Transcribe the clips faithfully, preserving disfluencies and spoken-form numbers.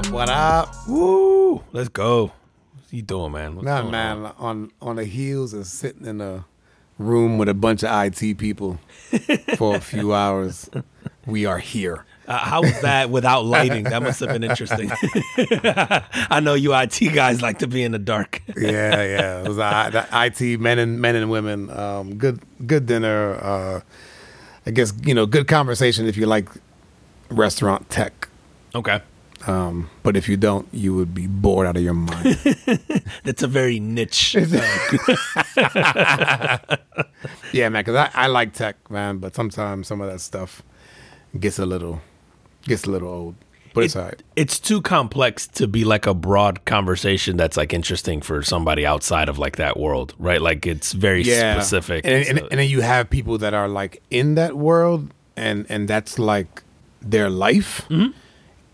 up? What up? Woo! Let's go. What you doing, man? What's nah, man. On? on on the heels of sitting in a room with a bunch of I T people for a few hours, we are here. Uh, how was that without lighting? That must have been interesting. I know you I T guys like to be in the dark. yeah, yeah. It was uh, the I T men and men and women. Um, good, good dinner. Uh, I guess you know, good conversation if you like restaurant tech. Okay. Um, but if you don't, you would be bored out of your mind. That's a very niche. Yeah, man. Because I, I like tech, man. But sometimes some of that stuff gets a little. Gets a little old, but it, it's all right. It's too complex to be like a broad conversation that's like interesting for somebody outside of like that world, right? Like it's very yeah. specific. And, and, so. and then you have people that are like in that world, and and that's like their life. Mm-hmm.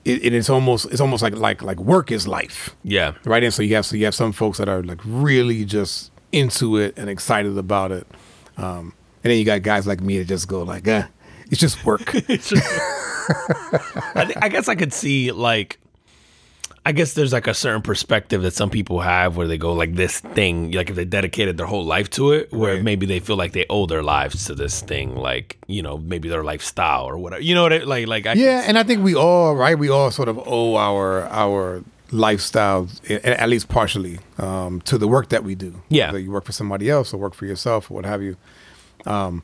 It, it is almost it's almost like like like work is life. Yeah, right. And so you have so you have some folks that are like really just into it and excited about it, um, and then you got guys like me that just go like, eh, it's just work. it's just work. I, th- I guess I could see like, I guess there's like a certain perspective that some people have where they go like this thing, like if they dedicated their whole life to it, where right. maybe they feel like they owe their lives to this thing, like, you know, maybe their lifestyle or whatever, you know what I like, like I yeah. And I think we all, right. We all sort of owe our, our lifestyle, at least partially, um, to the work that we do. Yeah. Whether you work for somebody else or work for yourself or what have you. Um,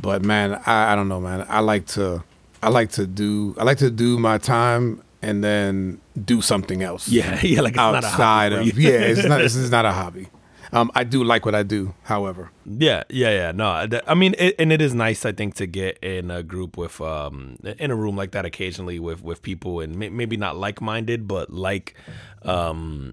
but man, I, I don't know, man. I like to, I like to do I like to do my time and then do something else. Yeah, yeah, like it's outside not a hobby. Of, yeah, it's not this is not a hobby. Um, I do like what I do, however. Yeah, yeah, yeah. No, th- I mean, it, and it is nice, I think, to get in a group with, um, in a room like that occasionally with with people and may- maybe not like-minded, but like, um,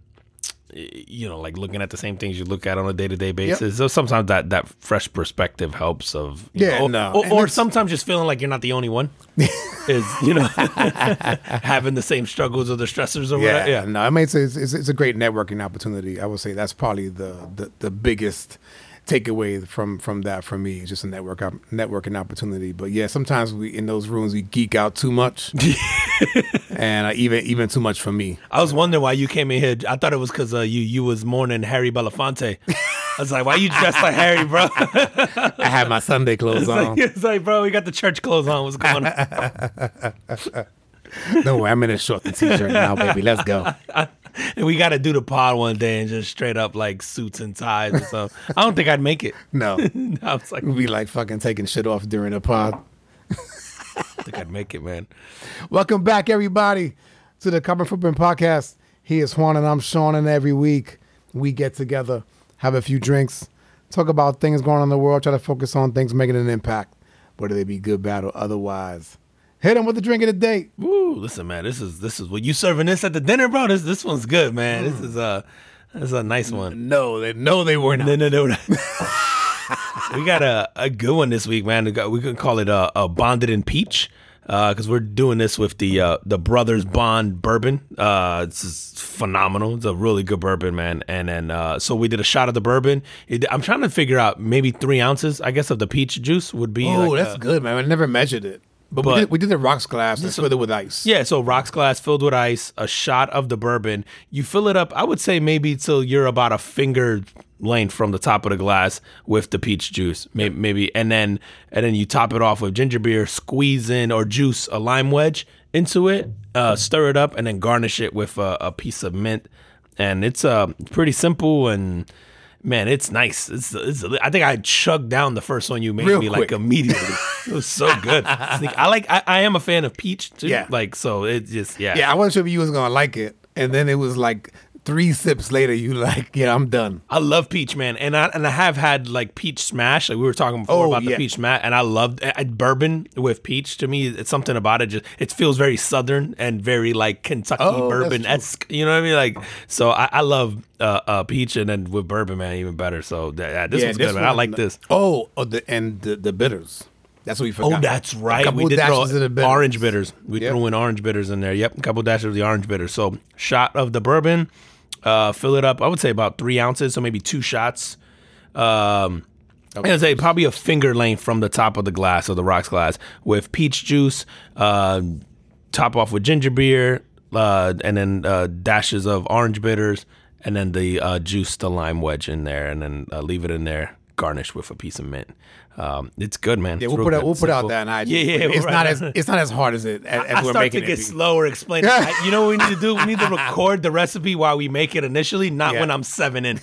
you know, like looking at the same things you look at on a day-to-day basis. Yep. So sometimes that, that fresh perspective helps of, you yeah, know, no. or, or sometimes just feeling like you're not the only one is, you know, having the same struggles or the stressors or yeah, whatever. Yeah, no, I mean, it's, it's, it's a great networking opportunity. I would say that's probably the, the, the biggest takeaway from, from that for me. It's just a network op- networking opportunity. But yeah, sometimes we in those rooms we geek out too much, and uh, even even too much for me. I was wondering why you came in here. I thought it was because uh, you you was mourning Harry Belafonte. I was like, why you dressed like Harry, bro? I had my Sunday clothes it's on. Like, it's like, bro, we got the church clothes on. What's going on? Don't worry, I'm in a short and t-shirt now, baby. Let's go. And we got to do the pod one day and just straight up like suits and ties or something. I don't think I'd make it. No. I was like, we'd be like fucking taking shit off during the pod. I think I'd make it, man. Welcome back, everybody, to the Carbon Footprint Podcast. He is Juan and I'm Sean, and every week we get together, have a few drinks, talk about things going on in the world, try to focus on things making an impact, whether they be good, bad, or otherwise. Hit him with the drink of the day. Woo! Listen, man, this is this is what you serving this at the dinner, bro. This this one's good, man. This is a this is a nice one. No, they no they were not. No, no, no. no. We got a, a good one this week, man. We got, we can call it a, a bonded in peach, because uh, we're doing this with the uh, the Brothers Bond bourbon. Uh, it's just phenomenal. It's a really good bourbon, man. And then uh, so we did a shot of the bourbon. It, I'm trying to figure out maybe three ounces, I guess, of the peach juice would be. Oh, like that's a, good, man. I never measured it. But, but we did, we did the rocks glass and filled it with ice. Yeah, so rocks glass filled with ice, a shot of the bourbon. You fill it up, I would say maybe till you're about a finger length from the top of the glass with the peach juice, maybe, maybe, and then and then you top it off with ginger beer, squeeze in or juice a lime wedge into it, uh, stir it up, and then garnish it with a, a piece of mint. And it's uh, pretty simple and. Man, it's nice. It's, it's. I think I chugged down the first one you made Real me quick. Like immediately. It was so good. I like. I, I am a fan of peach too. Yeah. Like so, it just yeah. Yeah, I wasn't sure if you was gonna like it, and then it was like three sips later, you like yeah, I'm done. I love peach, man, and I and I have had like peach smash. Like we were talking before oh, about yeah. the peach mat, and I loved I, bourbon with peach. To me, it's something about it. Just it feels very southern and very like Kentucky oh, bourbon esque. You know what I mean? Like so, I, I love. Uh, uh, peach and then with bourbon, man, even better. So uh, this yeah, one's this good, man. One, I like this. Oh, oh the, and the, the bitters. That's what we forgot. Oh, that's right. We did throw bitters. Orange bitters. We yep. threw in orange bitters in there. Yep, a couple dashes of the orange bitters. So shot of the bourbon, uh, fill it up. I would say about three ounces, so maybe two shots. Um, okay. I'd say probably a finger length from the top of the glass or the rocks glass with peach juice. Uh, top off with ginger beer. uh, and then uh, dashes of orange bitters, and then the uh, juice, the lime wedge in there, and then uh, leave it in there, garnished with a piece of mint. Um, it's good, man. Yeah, it's we'll put out, we'll put out that idea. Yeah, yeah, it's right not as it's not as hard as it. As I, I we're start making to get it. slower explaining. I, you know what we need to do? We need to record the recipe while we make it initially, not yeah. when I'm seven in.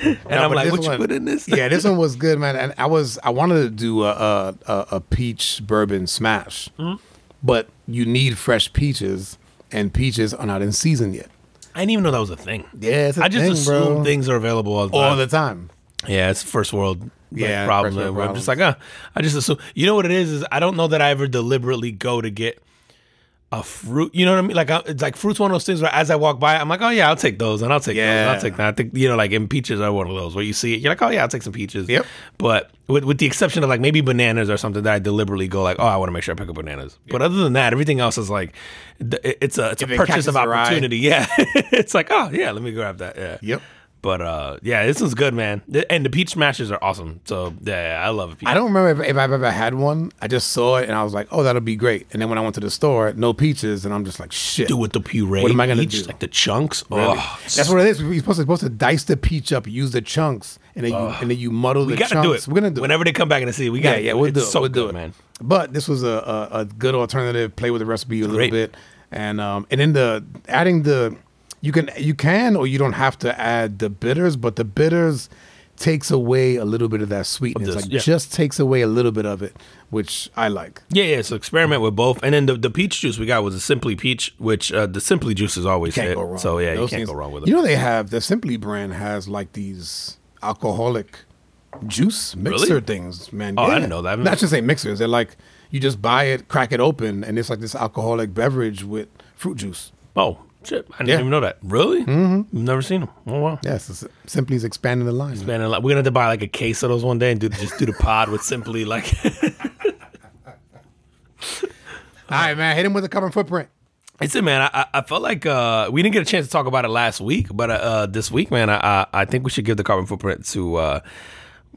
And no, I'm like, what one, you put in this? Yeah, this one was good, man. And I was, I wanted to do a a, a peach bourbon smash, mm-hmm. but you need fresh peaches, and peaches are not in season yet. I didn't even know that was a thing. Yeah, it's a I just thing, assume bro. things are available all the time. All the time. Yeah, it's first world like, yeah, problem. First world I'm just like, uh, I just assume. You know what it is? Is I don't know that I ever deliberately go to get a fruit, you know what I mean? Like, I, it's like fruit's one of those things where as I walk by, I'm like, oh yeah, I'll take those, and I'll take yeah. those, and I'll take that. I think, you know, like, and peaches are one of those where you see it, you're like, oh yeah, I'll take some peaches. Yep. But with with the exception of like maybe bananas or something that I deliberately go like, oh, I want to make sure I pick up bananas. Yep. But other than that, everything else is like, it's a it's if a it purchase of opportunity. Yeah, it's like, oh yeah, let me grab that. Yeah. Yep. But uh, yeah, this is good, man. And the peach smashes are awesome. So yeah, I love peach. I don't remember if, if I've ever had one. I just saw it and I was like, oh, that'll be great. And then when I went to the store, no peaches, and I'm just like, shit. Do with the puree? What am I gonna peach? do? Like the chunks? Really? Oh, that's what it is. We're supposed to, supposed to dice the peach up, use the chunks, and then you, uh, and then you muddle the chunks. We gotta do it. We're gonna do Whenever it. Whenever they come back and see, we got yeah, yeah, we'll it. do it. So we'll good, do it, man. But this was a, a a good alternative. Play with the recipe a little great. bit, and um, and then the adding the. You can you can or you don't have to add the bitters, but the bitters takes away a little bit of that sweetness. This, like yeah. just takes away a little bit of it, which I like. Yeah, yeah. So experiment with both, and then the, the peach juice we got was a Simply Peach, which uh, the Simply juice is always can't hit. Go wrong. So yeah, Those you can't things, go wrong with it. You know they have the Simply brand has like these alcoholic juice mixer really? things, man. Oh, yeah. I didn't know that. I mean, Not just say mixers. They're like you just buy it, crack it open, and it's like this alcoholic beverage with fruit juice. Oh. Shit, I didn't yeah. even know that. Really? Mm-hmm. I've never seen them. Oh, wow. Yeah, so Simply is expanding the line. Expanding the line. We're going to have to buy like a case of those one day and do just do the pod with Simply. Like. All right, man. Hit him with a carbon footprint. It's it, man. I, I felt like uh, we didn't get a chance to talk about it last week, but uh, this week, man, I, I think we should give the carbon footprint to uh,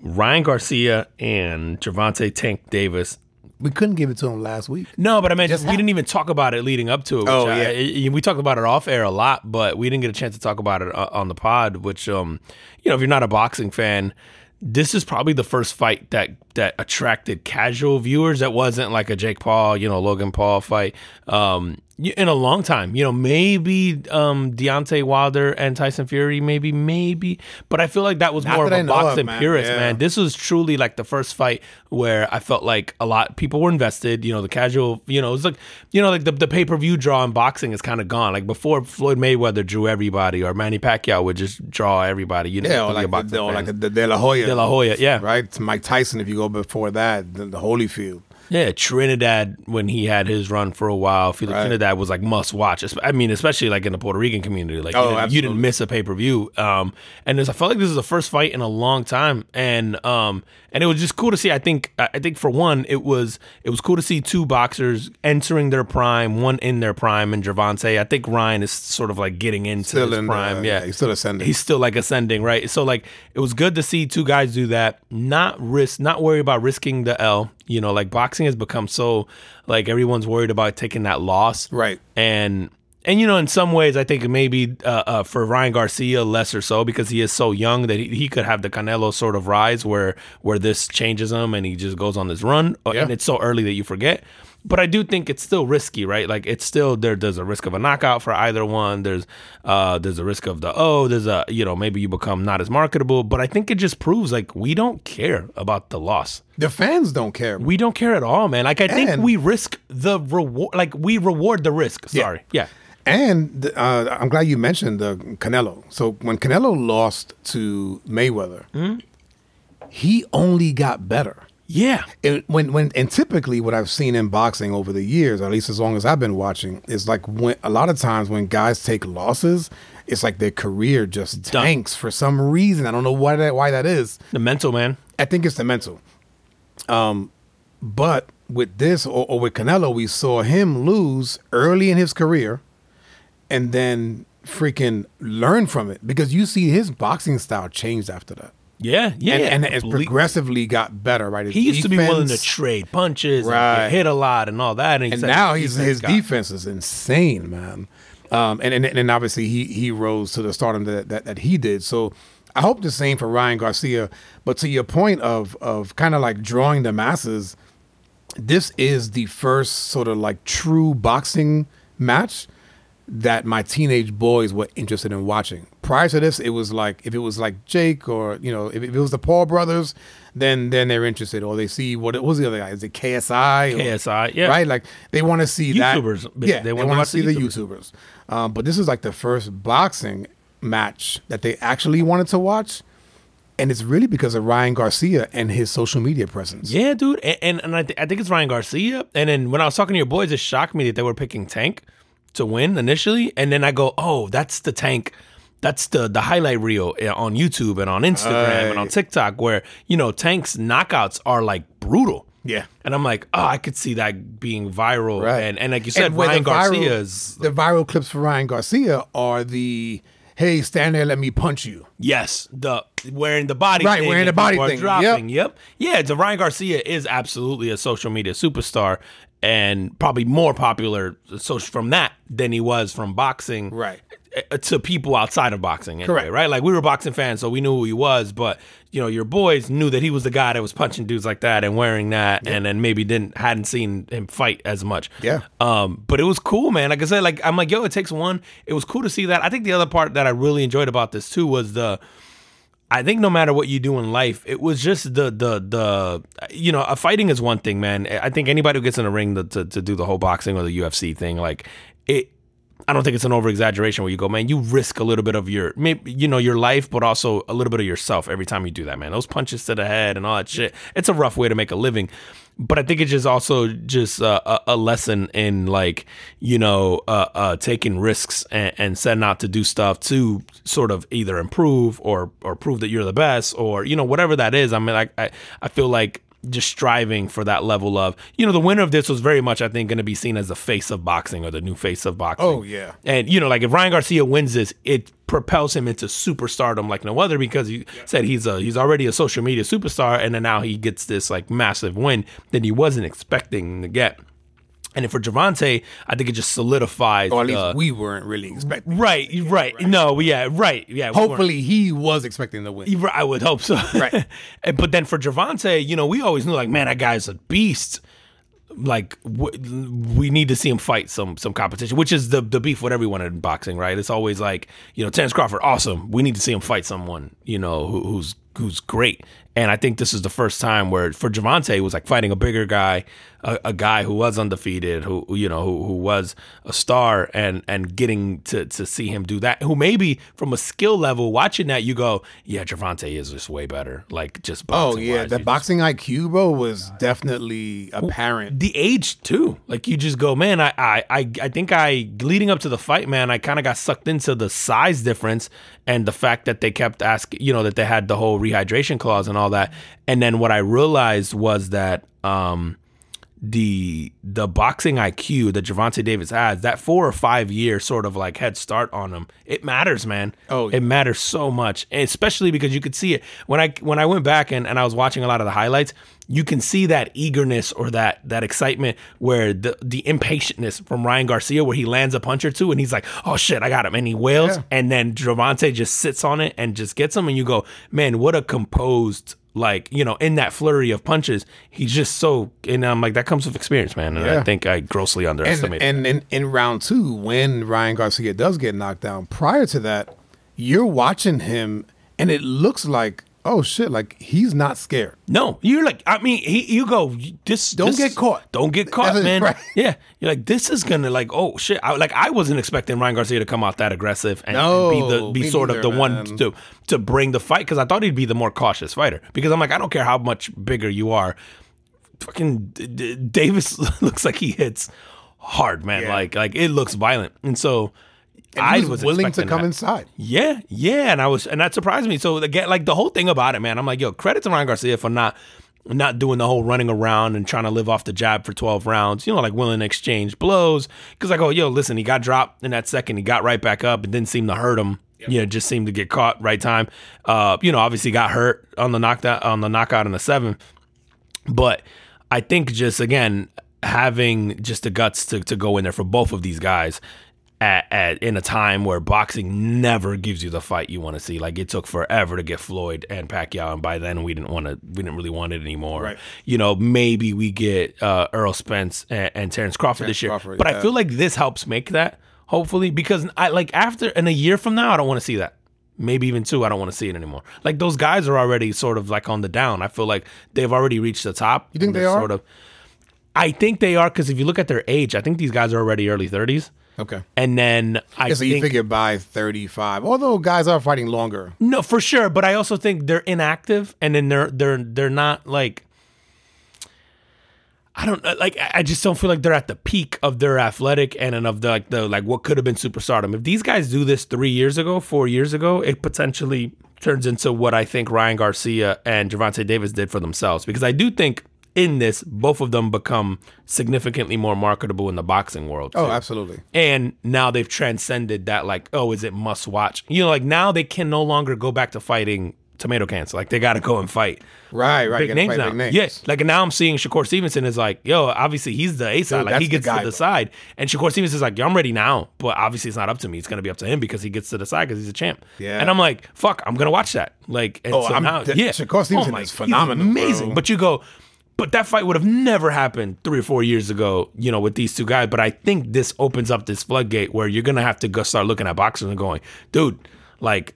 Ryan Garcia and Gervonta Tank Davis. We couldn't give it to him last week. No, but I mean, just we didn't even talk about it leading up to it. Which oh, yeah. I, I, we talked about it off air a lot, but we didn't get a chance to talk about it uh, on the pod, which, um, you know, if you're not a boxing fan, this is probably the first fight that that attracted casual viewers. That wasn't like a Jake Paul, you know, Logan Paul fight um, in a long time. You know, maybe um, Deontay Wilder and Tyson Fury, maybe, maybe. But I feel like that was Not more that of I a boxing of, man. purist, yeah. man. This was truly like the first fight where I felt like a lot people were invested. You know, the casual, you know, it's like, you know, like the, the pay-per-view draw in boxing is kind of gone. Like before, Floyd Mayweather drew everybody or Manny Pacquiao would just draw everybody. You know, yeah, or like, the, or like the De La Hoya. De La Hoya, yeah. Right? Mike Tyson, if you go. Before that, the, the Holyfield, yeah, Trinidad when he had his run for a while, Felix right. Trinidad was like must watch. I mean, especially like in the Puerto Rican community, like oh, you, didn't, you didn't miss a pay per view. Um, and I felt like this is the first fight in a long time, and um, and it was just cool to see. I think I think for one, it was it was cool to see two boxers entering their prime, one in their prime, and Gervonta. I think Ryan is sort of like getting into still his in prime. The, yeah, he's still ascending. He's still like ascending, right? So like it was good to see two guys do that, not risk, not worry about risking the L. You know, like boxing has become so, like everyone's worried about taking that loss, right? And and you know, in some ways, I think maybe uh, uh, for Ryan Garcia, less or so because he is so young that he, he could have the Canelo sort of rise where where this changes him and he just goes on this run, yeah. and it's so early that you forget. But I do think it's still risky, right? Like it's still there. There's a risk of a knockout for either one. There's, uh, there's a risk of the oh, there's a you know maybe you become not as marketable. But I think it just proves like we don't care about the loss. The fans don't care. We don't care at all, man. Like I and think we risk the reward. Like we reward the risk. Sorry, yeah. yeah. And uh, I'm glad you mentioned the Canelo. So when Canelo lost to Mayweather, mm-hmm. he only got better. Yeah. It, when when and typically what I've seen in boxing over the years, or at least as long as I've been watching, is like when a lot of times when guys take losses, it's like their career just tanks Dunk. for some reason. I don't know why that why that is. The mental, man. I think it's the mental. Um, but with this or, or with Canelo, we saw him lose early in his career, and then freaking learn from it because you see his boxing style changed after that. Yeah, yeah. And, and it's progressively got better, right? His he used defense, to be willing to trade punches, right. and hit a lot and all that. And, and now he's, his got. defense is insane, man. Um, and, and and obviously he he rose to the stardom that, that that he did. So I hope the same for Ryan Garcia. But to your point of of kind of like drawing the masses, this is the first sort of like true boxing match that my teenage boys were interested in watching. Prior to this, it was like, if it was like Jake or, you know, if, if it was the Paul brothers, then then they're interested. Or they see, what, what was the other guy? Is it K S I? K S I, yeah. Right? Like, they want to see YouTubers, that. Yeah, they want to see the YouTubers. YouTubers. Um, but this is like the first boxing match that they actually wanted to watch. And it's really because of Ryan Garcia and his social media presence. Yeah, dude. And and, and I, th- I think it's Ryan Garcia. And then when I was talking to your boys, it shocked me that they were picking Tank to win initially. And then I go, oh, that's the Tank. That's the the highlight reel on YouTube and on Instagram Aye. and on TikTok where, you know, Tank's knockouts are like brutal. Yeah. And I'm like, oh, I could see that being viral. Right. And and like you said, Ryan Garcia's. The viral clips for Ryan Garcia are the, hey, stand there, let me punch you. Yes. The wearing the body right, thing. Right, wearing the body thing. Dropping. Yep. yep. Yeah, the Ryan Garcia is absolutely a social media superstar. And probably more popular social from that than he was from boxing, right? To people outside of boxing, anyway, correct? Right? Like we were boxing fans, so we knew who he was. But you know, your boys knew that he was the guy that was punching dudes like that and wearing that, yeah. and then maybe didn't hadn't seen him fight as much. Yeah. Um. But it was cool, man. Like I said, like I'm like, yo, it takes one. It was cool to see that. I think the other part that I really enjoyed about this too was the. I think no matter what you do in life, it was just the, the, the, you know, a fighting is one thing, man. I think anybody who gets in a ring to, to, to do the whole boxing or the U F C thing, like it, I don't think it's an over-exaggeration where you go, man, you risk a little bit of your, maybe, you know, your life, but also a little bit of yourself every time you do that, man. Those punches to the head and all that shit. It's a rough way to make a living. But I think it's just also just uh, a, a lesson in like, you know, uh, uh, taking risks and, and setting out to do stuff to sort of either improve or or prove that you're the best or, you know, whatever that is. I mean, I, I, I feel like just striving for that level of, you know, the winner of this was very much, I think, going to be seen as the face of boxing or the new face of boxing. Oh, yeah. And, you know, like if Ryan Garcia wins this, it propels him into superstardom like no other because you yeah. said he's a he's already a social media superstar and then now he gets this like massive win that he wasn't expecting to get. And for Gervonta, I think it just solidifies. Or at least the, we weren't really expecting. Right, yeah, right, right. No, yeah, right. Yeah. Hopefully we he was expecting the win. I would hope so. Right. But then for Gervonta, you know, we always knew like, man, that guy's a beast. Like we need to see him fight some some competition, which is the the beef with everyone in boxing, right? It's always like, you know, Terrence Crawford, awesome. We need to see him fight someone, you know, who, who's who's great. And I think this is the first time where for Gervonta, it was like fighting a bigger guy, a, a guy who was undefeated, who you know who who was a star, and and getting to to see him do that. Who maybe from a skill level, watching that, you go, yeah, Gervonta is just way better. Like just boxing. Oh yeah, the boxing just, I Q, bro, was God. definitely apparent. The age too. Like you just go, man. I I I, I think I leading up to the fight, man. I kind of got sucked into the size difference and the fact that they kept asking, you know, that they had the whole rehydration clause and all that. And then what I realized was that um the the boxing I Q that Gervonta Davis has, that four or five year sort of like head start on him, it matters, man. Oh, yeah. It matters so much, and especially because you could see it when I when I went back and, and I was watching a lot of the highlights. You can see that eagerness or that that excitement where the the impatientness from Ryan Garcia, where he lands a punch or two and he's like, oh shit, I got him, and he wails, yeah. and then Gervonta just sits on it and just gets him, and you go, man, what a composed. Like, you know, in that flurry of punches, he's just so, and I'm like, that comes with experience, man. And yeah. I think I grossly underestimated. And, and in, in round two, when Ryan Garcia does get knocked down, prior to that, you're watching him and it looks like, oh shit, like he's not scared. No, you're like, I mean, he, you go, this don't this, get caught. Don't get caught, That's man. Right. Yeah. You're like, this is gonna like, oh shit. I, like I wasn't expecting Ryan Garcia to come out that aggressive and, no, and be the be sort neither, of the man. one to to bring the fight, because I thought he'd be the more cautious fighter. Because I'm like, I don't care how much bigger you are. Fucking Davis looks like he hits hard, man. Yeah. Like like it looks violent. And so And I he was, was willing to come that. inside. Yeah, yeah, and I was, and that surprised me. So again, like the whole thing about it, man, I'm like, yo, credit to Ryan Garcia for not, not doing the whole running around and trying to live off the jab for twelve rounds. You know, like willing to exchange blows, because like, oh, yo, listen, he got dropped in that second, he got right back up, and didn't seem to hurt him Yep. You know, just seemed to get caught right time. Uh, you know, obviously got hurt on the knockdown on the knockout in the seventh. But I think just again having just the guts to to go in there for both of these guys at, at in a time where boxing never gives you the fight you want to see. Like it took forever to get Floyd and Pacquiao, and by then we didn't want to, we didn't really want it anymore. Right. You know, maybe we get uh, Errol Spence and, and Terrence Crawford Terrence this year. Crawford, but yeah. I feel like this helps make that. Hopefully, because I like after in a year from now, I don't want to see that. Maybe even two, I don't want to see it anymore. Like those guys are already sort of like on the down. I feel like they've already reached the top. You think they are? Sort of, I think they are because if you look at their age, I think these guys are already early thirties. Okay. And then I yeah, so think... So you figure by thirty-five, although guys are fighting longer. No, for sure. But I also think they're inactive and then they're they're they're not like... I don't like. I just don't feel like they're at the peak of their athletic and of the like, the like what could have been superstardom. If these guys do this three years ago, four years ago, it potentially turns into what I think Ryan Garcia and Gervonta Davis did for themselves. Because I do think in this, both of them become significantly more marketable in the boxing world. Too. Oh, absolutely. And now they've transcended that. Like, oh, is it must watch? You know, like now they can no longer go back to fighting tomato cans. Like they got to go and fight. Right, right. Big names now. Big names. Yeah. Like now I'm seeing Shakur Stevenson is like, yo, obviously he's the A side. Like he gets to the side. And Shakur Stevenson is like, yo, I'm ready now. But obviously it's not up to me. It's going to be up to him because he gets to the side because he's a champ. Yeah. And I'm like, fuck, I'm going to watch that. Like, and oh, so I'm, now, th- yeah. Shakur Stevenson oh my, is phenomenal. Amazing. Bro. But you go, but that fight would have never happened three or four years ago, you know, with these two guys. But I think this opens up this floodgate where you're going to have to go start looking at boxers and going, dude, like,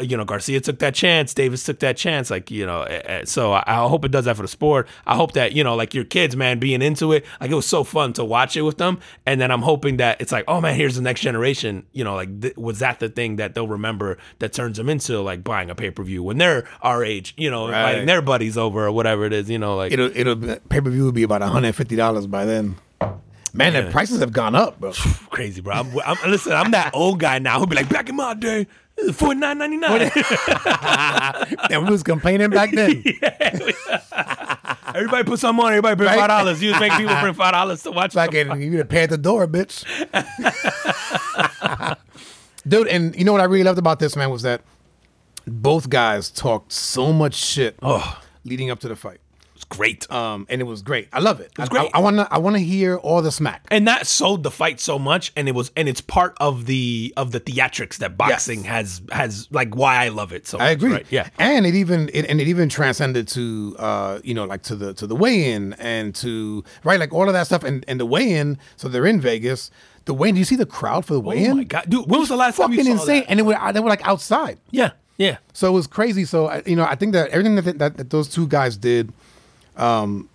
you know, Garcia took that chance. Davis took that chance. Like, you know, so I hope it does that for the sport. I hope that, you know, like your kids, man, being into it. Like it was so fun to watch it with them. And then I'm hoping that it's like, oh man, here's the next generation. You know, like th- was that the thing that they'll remember that turns them into like buying a pay-per-view when they're our age, you know, right. Inviting their buddies over or whatever it is, you know, like. It'll, it'll pay-per-view will be about one hundred fifty dollars by then. Man, yeah. The prices have gone up, bro. Crazy, bro. I'm, I'm, listen, I'm that old guy now who'll be like, back in my day, forty-nine ninety-nine. And we was complaining back then. Yeah. Everybody put some money. Everybody bring five dollars. You just make people bring five dollars to watch. Like, you would have paid the door, bitch. Dude, and you know what I really loved about this, man, was that both guys talked so much shit oh. leading up to the fight. Great, um, and it was great. I love it. It was great. I, I wanna, I wanna hear all the smack, and that sold the fight so much. And it was, and it's part of the of the theatrics that boxing yes. has has like why I love it so much. I agree. Right? Yeah, and it even it, and it even transcended to uh, you know, like to the to the weigh-in and to right like all of that stuff and, and the weigh-in. So they're in Vegas. The weigh-in. Do you see the crowd for the weigh-in? Oh my god, dude! When was the last time you saw that? Fucking insane. And they were they were like outside. Yeah, yeah. So it was crazy. So I, you know, I think that everything that that, that those two guys did. Um,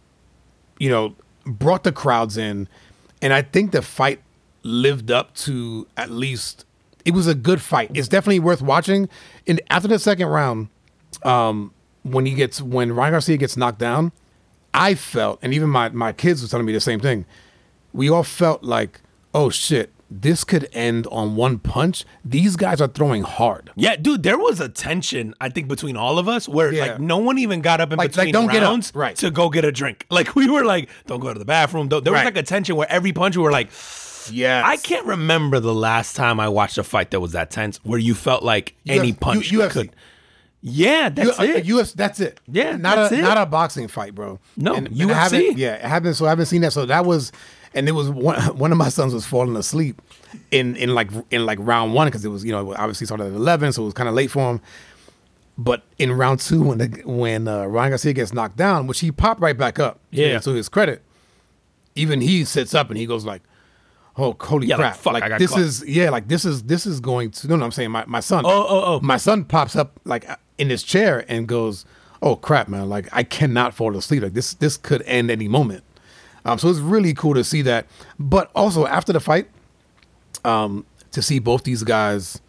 you know, brought the crowds in, and I think the fight lived up to at least it was a good fight. It's definitely worth watching. And after the second round, um, when he gets when Ryan Garcia gets knocked down, I felt, and even my my kids were telling me the same thing. We all felt like, oh shit. This could end on one punch. These guys are throwing hard. Yeah, dude, there was a tension, I think, between all of us where, yeah. like, no one even got up in like, between like, don't rounds get up. Right. to go get a drink. Like, we were like, don't go to the bathroom. Don't. There was, right. like, a tension where every punch we were like... Yes. I can't remember the last time I watched a fight that was that tense where you felt like you any have, punch you, you could... Yeah, that's U- it. U F C, that's it. Yeah, not that's a, it. Not a boxing fight, bro. No, and, U F C. And I haven't, yeah, I haven't, so I haven't seen that. So that was... And it was one, one of my sons was falling asleep in, in like in like round one because it was, you know, obviously started at eleven, so it was kind of late for him. But in round two, when the, when uh, Ryan Garcia gets knocked down, which he popped right back up, yeah, you know, to his credit, even he sits up and he goes like, "Oh, holy yeah, crap! Like, fuck, like I got this caught. is yeah, like this is this is going to no, no, I'm saying my my son, oh oh oh, my son pops up like in his chair and goes, "Oh crap, man! Like I cannot fall asleep. Like this this could end any moment." Um, so it's really cool to see that. But also after the fight, um, to see both these guys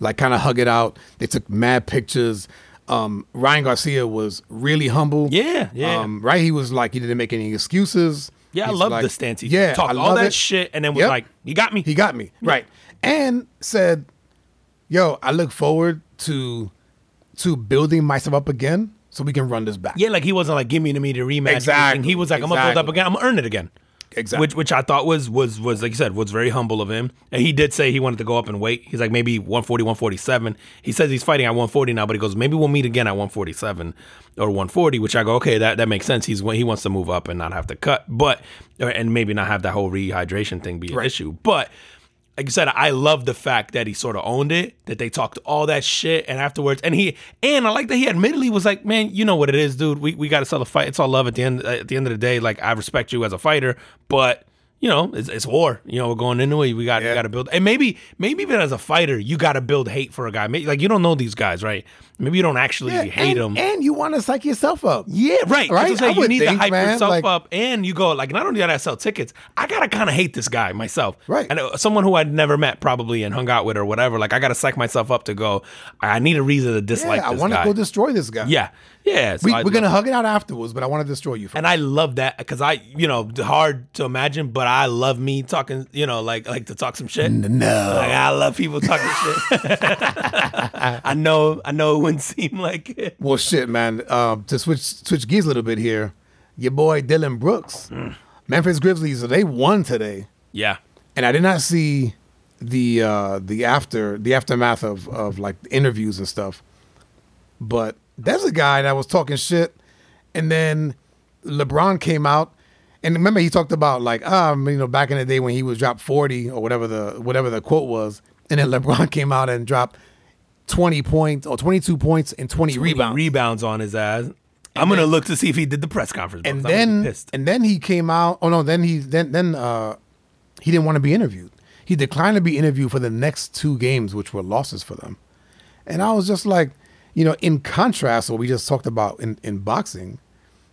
like kind of hug it out. They took mad pictures. Um, Ryan Garcia was really humble. Yeah, yeah. Um, right? He was like, he didn't make any excuses. Yeah, He's I love like, the stance. He yeah, talked all that it. shit and then was yep. like, he got me. He got me. Yeah. Right. And said, yo, I look forward to to building myself up again. So we can run this back. Yeah, like he wasn't like, give me to me to rematch. Exactly. He was like, I'm exactly. going to build up again. I'm going to earn it again. Exactly. Which which I thought was, was, was like you said, was very humble of him. And he did say he wanted to go up and weight. He's like, maybe one forty, one forty-seven. He says he's fighting at one forty now, but he goes, maybe we'll meet again at one forty-seven or one forty, which I go, okay, that, that makes sense. He's He wants to move up and not have to cut, but and maybe not have that whole rehydration thing be an right. issue. But like you said, I love the fact that he sort of owned it, that they talked all that shit, and afterwards, and he, and I like that he admittedly was like, man, you know what it is, dude. We we got to sell a fight. It's all love at the end. At the end of the day, like I respect you as a fighter, but you know, it's, it's war. You know, we're going into it. We got yeah. we got to build, and maybe maybe even as a fighter, you got to build hate for a guy. Maybe, like you don't know these guys, right? Maybe you don't actually yeah, hate and, them, and you want to psych yourself up. Yeah, right. right? That's what I'm saying. You need think, to hype man, yourself like, up, and you go like, not only did I sell tickets, I gotta kind of hate this guy myself, right? And uh, someone who I'd never met probably and hung out with or whatever. Like I gotta psych myself up to go. I need a reason to dislike. Yeah, I want to go destroy this guy. Yeah, yeah. So we, we're gonna hug it out afterwards, but I want to destroy you first. And I love that because I, you know, hard to imagine, but I love me talking. You know, like like to talk some shit. No, like, I love people talking shit. I know, I know. Wouldn't seem like it. Well, shit, man. Um, to switch switch gears a little bit here, your boy Dylan Brooks, mm. Memphis Grizzlies, they won today. Yeah, and I did not see the uh, the after the aftermath of of like interviews and stuff. But there's a guy that was talking shit, and then LeBron came out, and remember he talked about like um you know back in the day when he was dropped forty or whatever the whatever the quote was, and then LeBron came out and dropped twenty points or twenty-two points and twenty, twenty rebounds. Rebounds on his ass. I'm then, gonna look to see if he did the press conference. And then, and then he came out. Oh no! Then he then then uh, he didn't want to be interviewed. He declined to be interviewed for the next two games, which were losses for them. And I was just like, you know, in contrast to what we just talked about in, in boxing,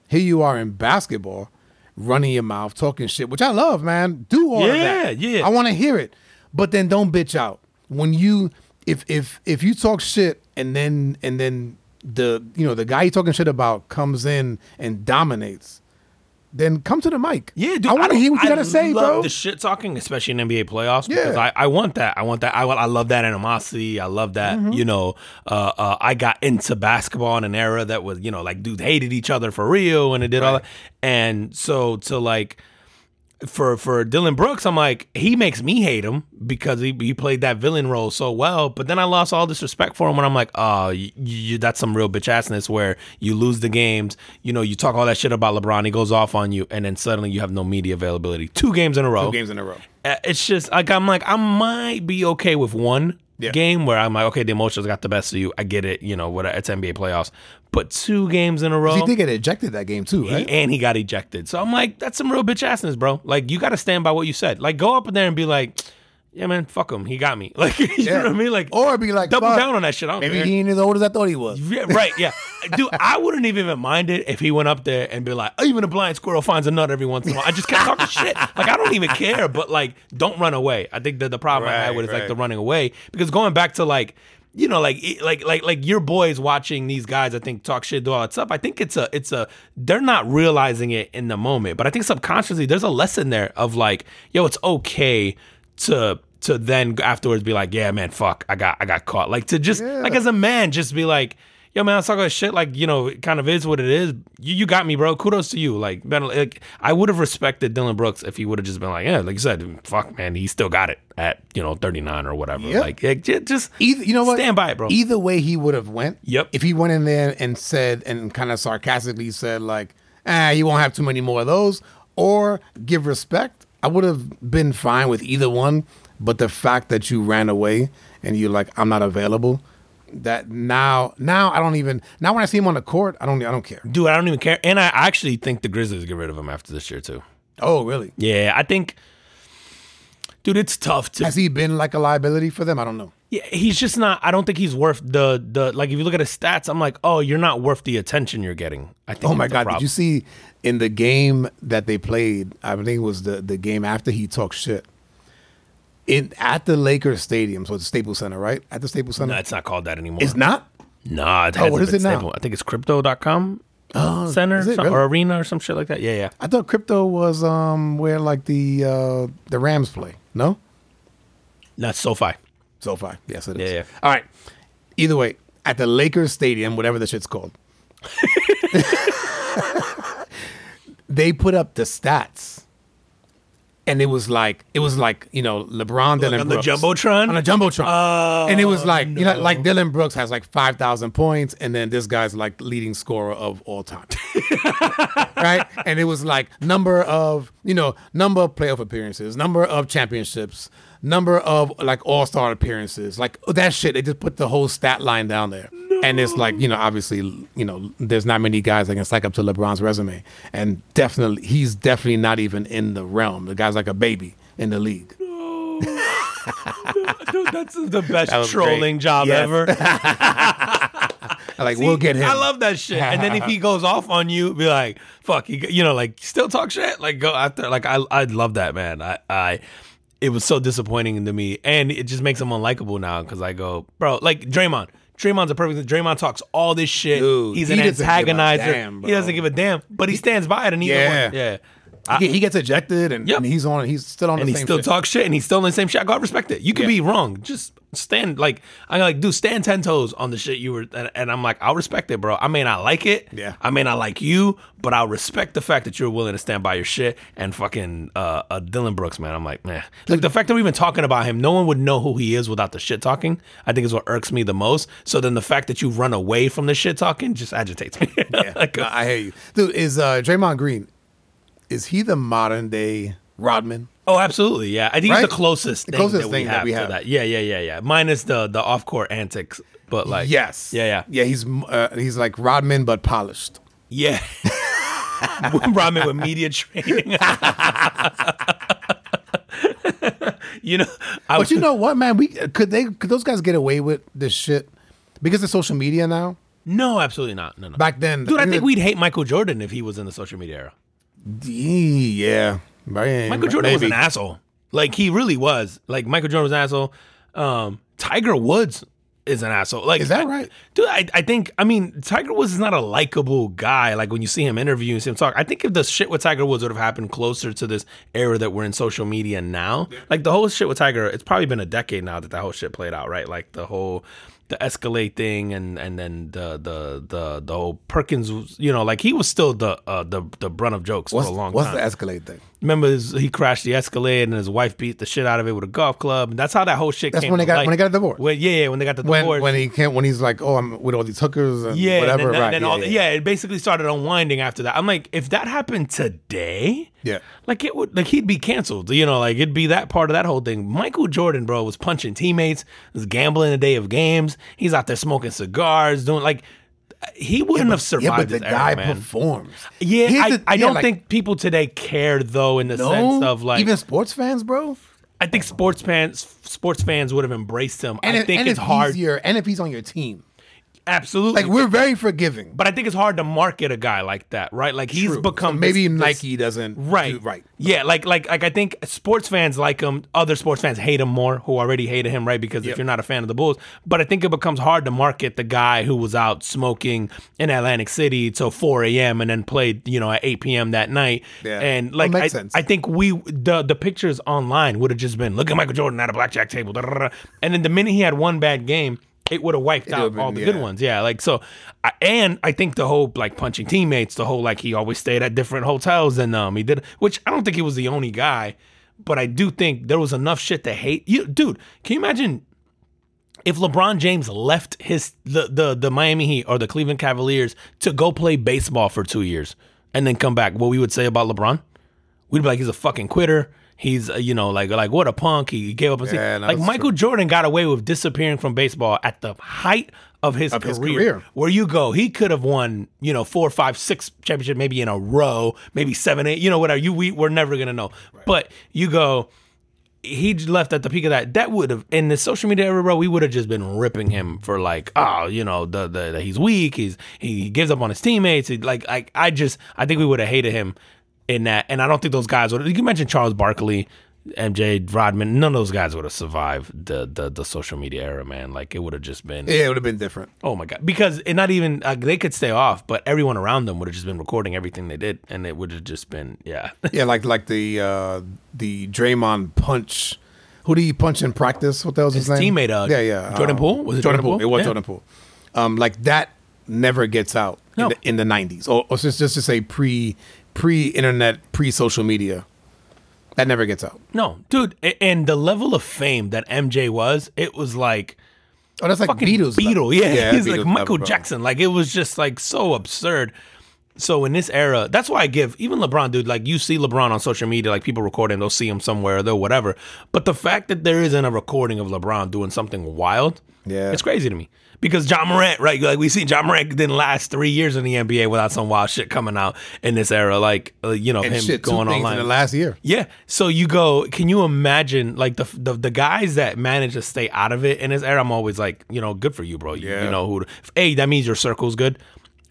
here you are in basketball, running your mouth, talking shit, which I love, man. Do all yeah, of that. Yeah, yeah. I want to hear it, but then don't bitch out when you. If if if you talk shit and then and then the you know the guy you talking shit about comes in and dominates, then come to the mic. Yeah, dude, I want to hear what you gotta say, bro. I love the shit talking, especially in N B A playoffs. Yeah. Because I, I want that. I want that. I I love that animosity. I love that. Mm-hmm. You know, uh, uh, I got into basketball in an era that was you know like dudes hated each other for real and it did right. all that. And so to like. For for Dylan Brooks, I'm like, he makes me hate him because he, he played that villain role so well. But then I lost all this respect for him when I'm like, oh, you, you, that's some real bitch assness where you lose the games. You know, you talk all that shit about LeBron. He goes off on you. And then suddenly you have no media availability. Two games in a row. Two games in a row. It's just like I'm like, I might be okay with one yeah. game where I'm like, okay, the emotions got the best of you. I get it. You know, what it's N B A playoffs. But two games in a row. He did get ejected that game too, right? He, and he got ejected. So I'm like, that's some real bitch assness, bro. Like, you got to stand by what you said. Like, go up in there and be like, yeah, man, fuck him. He got me. Like, you yeah. know what I mean? Like, or be like, double down on that shit. I don't maybe care. He ain't as old as I thought he was. Yeah, right, yeah. Dude, I wouldn't even mind it if he went up there and be like, oh, even a blind squirrel finds a nut every once in a while. I just kept talking shit. Like, I don't even care, but like, don't run away. I think that the problem right, I had with right. is like the running away. Because going back to like, you know, like, like, like, like your boys watching these guys, I think talk shit, do all that stuff. I think it's a, it's a, they're not realizing it in the moment, but I think subconsciously there's a lesson there of like, yo, it's okay to, to then afterwards be like, yeah, man, fuck, I got, I got caught. Like to just, yeah. like as a man, just be like, yo, man, I was talking about shit. Like, you know, it kind of is what it is. You, you got me, bro. Kudos to you. Like, man, like I would have respected Dylan Brooks if he would have just been like, yeah, like you said, fuck, man, he still got it at, you know, thirty-nine or whatever. Yep. Like, like, just either, you know what? Stand by it, bro. Either way he would have went. Yep. If he went in there and said, and kind of sarcastically said, like, ah, you won't have too many more of those, or give respect, I would have been fine with either one. But the fact that you ran away and you're like, I'm not available. That now, now I don't even. Now when I see him on the court, I don't. I don't care, dude. I don't even care. And I actually think the Grizzlies get rid of him after this year too. Oh, really? Yeah, I think, dude. It's tough to. Has he been like a liability for them? I don't know. Yeah, he's just not. I don't think he's worth the the. Like if you look at his stats, I'm like, oh, you're not worth the attention you're getting. I think. Oh my God! Did you see in the game that they played? I think it was the the game after he talked shit. In at the Lakers Stadium, so it's Staples Center, right? At the Staples Center? No, it's not called that anymore. It's not? Nah, it has oh, what is it now? Staple. I think it's Crypto dot com uh, Center it, some, really? Or Arena or some shit like that. Yeah, yeah. I thought Crypto was um, where like the uh, the Rams play. No? That's SoFi. SoFi, yes it is. Yeah, yeah. All right. Either way, at the Lakers Stadium, whatever the shit's called, they put up the stats and it was like it was like you know LeBron, Dylan like on Brooks. the jumbotron on a jumbotron, oh, and it was like no. you know like Dylan Brooks has like five thousand points, and then this guy's like leading scorer of all time, right? And it was like number of you know number of playoff appearances, number of championships, number of like all-star appearances, like oh, that shit. They just put the whole stat line down there, no. and it's like you know obviously you know there's not many guys that can stack up to LeBron's resume, and definitely he's definitely not even in the realm. The guy's like a baby in the league. No, no that's the best that trolling great. job yes. ever. Like See, we'll get him. I love that shit. And then if he goes off on you, be like, "Fuck," you know, like still talk shit. Like go after. Like I, I love that man. I, I. It was so disappointing to me, and it just makes him unlikable now because I go, bro, like Draymond. Draymond's a perfect. Draymond talks all this shit. Dude, He's an he antagonizer. Damn, he doesn't give a damn, but he stands by it. And either yeah, one. yeah. I, he gets ejected, and, yep. and he's on. He's still on. And the he same still shit. talks shit, and he's still on the same shit. I gotta respect it. You could yeah. be wrong. Just stand like I like, dude. Stand ten toes on the shit you were. And, and I'm like, I'll respect it, bro. I may not like it. Yeah. I may not like you, but I'll respect the fact that you're willing to stand by your shit. And fucking uh, uh Dylan Brooks, man. I'm like, man. Like the fact that we've been talking about him, no one would know who he is without the shit talking. I think is what irks me the most. So then the fact that you run away from the shit talking just agitates me. yeah. Like, no, I hear you, dude. Is uh, Draymond Green? Is he the modern day Rodman? Oh, absolutely. Yeah. I think right? he's the closest thing, the closest that, we thing that we have to that. Yeah, yeah, yeah, yeah. Minus the the off-court antics, but like Yes. Yeah, yeah. Yeah, he's uh, he's like Rodman but polished. Yeah. Rodman with media training. you know, I But was, you know what, man? We could they could those guys get away with this shit because of social media now? No, absolutely not. No, no. Back then, dude, I think that, we'd hate Michael Jordan if he was in the social media era. Yeah, Man, Michael Jordan maybe. was an asshole. Like he really was. Like Michael Jordan was an asshole. Um, Tiger Woods is an asshole. Like is that right, I, dude? I, I think. I mean, Tiger Woods is not a likable guy. Like when you see him interview, you see him talk. I think if the shit with Tiger Woods would have happened closer to this era that we're in social media now, yeah. like the whole shit with Tiger, it's probably been a decade now that that whole shit played out, right? Like the whole. The Escalade thing, and and then the the the the whole Perkins, you know, like he was still the uh, the the brunt of jokes what's, for a long what's time. What's the Escalade thing? Remember, his, he crashed the Escalade, and his wife beat the shit out of it with a golf club. And that's how that whole shit. That's came when they got life. when they got the divorce. When, yeah, yeah, when they got the divorce. When, when he can't, when he's like, oh, I'm with all these hookers and yeah, whatever. And then, right? Then yeah, all yeah. The, yeah, it basically started unwinding after that. I'm like, if that happened today, yeah, like it would, like he'd be canceled. You know, like it'd be that part of that whole thing. Michael Jordan, bro, was punching teammates, was gambling the day of games. He's out there smoking cigars, doing like he wouldn't yeah, but, have survived. Yeah, but the this guy era, performs. Yeah, I, the, I don't yeah, like, think people today care though, in the no, sense of like even sports fans, bro. I think sports fans, sports fans would have embraced him. And I if, think and it's hard. Easier, and if he's on your team. Absolutely. Like, we're very forgiving. But I think it's hard to market a guy like that, right? Like, he's True. become... So maybe this, Nike this, doesn't right. do right. Yeah, like, like, like I think sports fans like him. Other sports fans hate him more, who already hated him, right? Because yep. if you're not a fan of the Bulls. But I think it becomes hard to market the guy who was out smoking in Atlantic City till four a.m. and then played, you know, at eight p.m. that night. Yeah. And, like, I, I think we... The, the pictures online would have just been, look at Michael Jordan at a blackjack table. Da, da, da. And then the minute he had one bad game... It would have wiped it out been, all the yeah. good ones. Yeah, like, so, I, and I think the whole, like, punching teammates, the whole, like, he always stayed at different hotels and um, he did, which I don't think he was the only guy, but I do think there was enough shit to hate. You, dude, can you imagine if LeBron James left his, the, the, the Miami Heat or the Cleveland Cavaliers to go play baseball for two years and then come back, what we would say about LeBron? We'd be like, he's a fucking quitter. He's, you know, like, like what a punk. He gave up. His yeah, no, like, Michael true. Jordan got away with disappearing from baseball at the height of his, of career, his career. Where you go, he could have won, you know, four, five, six championships, maybe in a row, maybe seven, eight, you know, whatever. You, we, we're never going to know. Right. But you go, he left at the peak of that. That would have, in the social media era, bro, we would have just been ripping him for, like, oh, you know, the, the, the he's weak. He's He gives up on his teammates. He, like, I, I just, I think we would have hated him. In that, and I don't think those guys would. You can mention Charles Barkley, M J, Rodman. None of those guys would have survived the the, the social media era, man. Like, it would have just been. Yeah, it would have been different. Oh my god! Because it not even uh, they could stay off, but everyone around them would have just been recording everything they did, and it would have just been yeah. yeah, like like the uh, the Draymond punch. Who did he punch in practice? What the hell was his, his name? Teammate, uh, yeah, yeah, Jordan um, Poole. Was it Jordan, Jordan Poole? Poole? It was yeah. Jordan Poole. Um, like that never gets out no. in, the, in the nineties, or, or just just to say pre. Pre-internet, pre-social media. That never gets out. No, dude. And the level of fame that M J was, it was like, oh, that's like Beatles. Beatle, yeah. yeah He's Beatles like Michael level, Jackson. Like, it was just like so absurd. So in this era, that's why I give, even LeBron, dude, like you see LeBron on social media, like people recording, they'll see him somewhere, they'll whatever. But the fact that there isn't a recording of LeBron doing something wild, yeah, it's crazy to me. Because Ja Morant, right, like we see Ja Morant didn't last three years in the N B A without some wild shit coming out in this era, like, uh, you know, and him shit, going two online. In the last year. Yeah. So you go, can you imagine, like, the, the the guys that manage to stay out of it in this era, I'm always like, you know, good for you, bro. You, yeah. you know, who, A, that means your circle's good.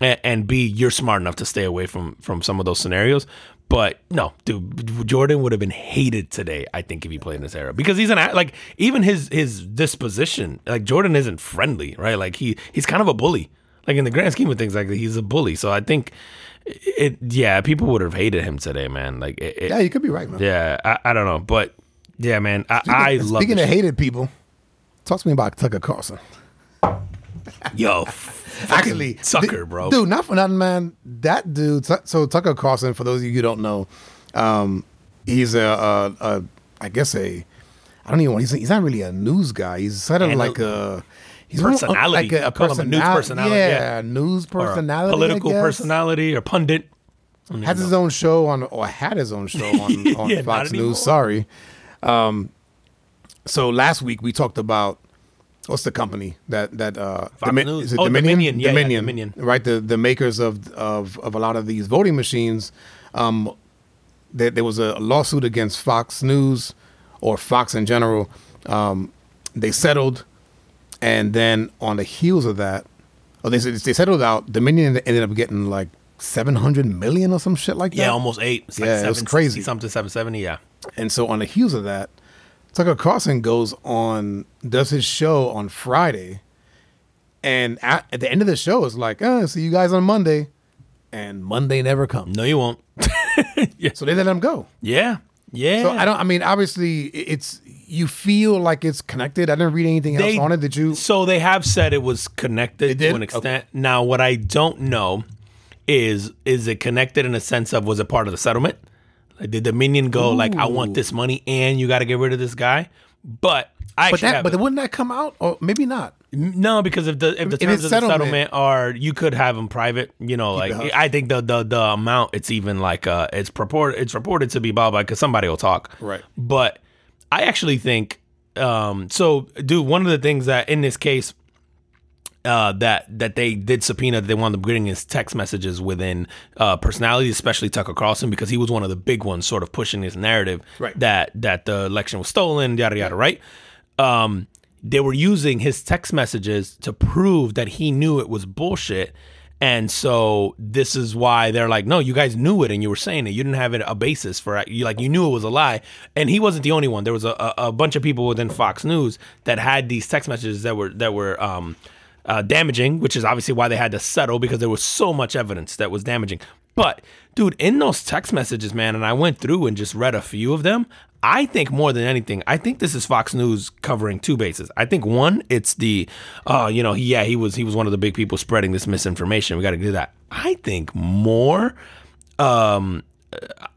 And B, you're smart enough to stay away from, from some of those scenarios. But no, dude, Jordan would have been hated today, I think, if he played in this era. Because he's an, like, even his his disposition, like, Jordan isn't friendly, right? Like, he he's kind of a bully. Like, in the grand scheme of things, like, he's a bully. So I think, it, yeah, people would have hated him today, man. Like, it, it, yeah, you could be right, man. Yeah, I, I don't know. But, yeah, man, I, speaking, I love Speaking of hated people, talk to me about Tucker Carlson. Yo, actually, sucker, bro, dude, not for nothing, man. That dude. So Tucker Carlson, for those of you who don't know, um, he's a, a, a, I guess a, I don't even want. He's, he's not really a news guy. He's sort of and like a, he's personality, like a, a, person, a news personality, yeah, yeah. news personality, or political personality, or pundit. Has know. his own show on, or had his own show on, on yeah, Fox News. Sorry. Um, so last week we talked about. What's the company that that uh, Domin- is it oh, Dominion? Dominion. Yeah, Dominion, yeah, Dominion, right? The the makers of of, of a lot of these voting machines. Um, there, there was a lawsuit against Fox News or Fox in general. Um, they settled, and then on the heels of that, oh, they they settled out. Dominion ended up getting like seven hundred million or some shit like that. Yeah, almost eight. It's yeah, like seven, it was crazy. Something seven seventy. Yeah. And so on the heels of that. Tucker Carlson goes on, does his show on Friday, and at, at the end of the show, it's like, oh, see you guys on Monday, and Monday never comes. No, you won't. yeah. So they let him go. Yeah, yeah. So I don't. I mean, obviously, it's you feel like it's connected. I didn't read anything else they, on it. Did you? So they have said it was connected to an extent. Okay. Now, what I don't know is is it connected in a sense of was it part of the settlement? Did Dominion go, Ooh. like, I want this money and you got to get rid of this guy? But I but that, But it. wouldn't that come out? Or maybe not. No, because if the if the terms of the settlement are, you could have him private, you know, like, I think the the the amount, it's even like, uh, it's, purport, it's reported to be blah, blah, because somebody will talk. Right. But I actually think, um, so, dude, one of the things that in this case, Uh, that that they did subpoena that they wound up getting his text messages within uh, personalities, especially Tucker Carlson, because he was one of the big ones sort of pushing this narrative right. that that the election was stolen, yada, yada, right? Um, they were using his text messages to prove that he knew it was bullshit. And so this is why they're like, no, you guys knew it and you were saying it. You didn't have it, a basis for it. You, like, you knew it was a lie. And he wasn't the only one. There was a, a, a bunch of people within Fox News that had these text messages that were that were... Um, Uh, damaging, which is obviously why they had to settle, because there was so much evidence that was damaging. But, dude, in those text messages, man, and I went through and just read a few of them, I think more than anything, I think this is Fox News covering two bases. I think, one, it's the, uh, you know, yeah, he was he was one of the big people spreading this misinformation. We got to do that. I think more, um,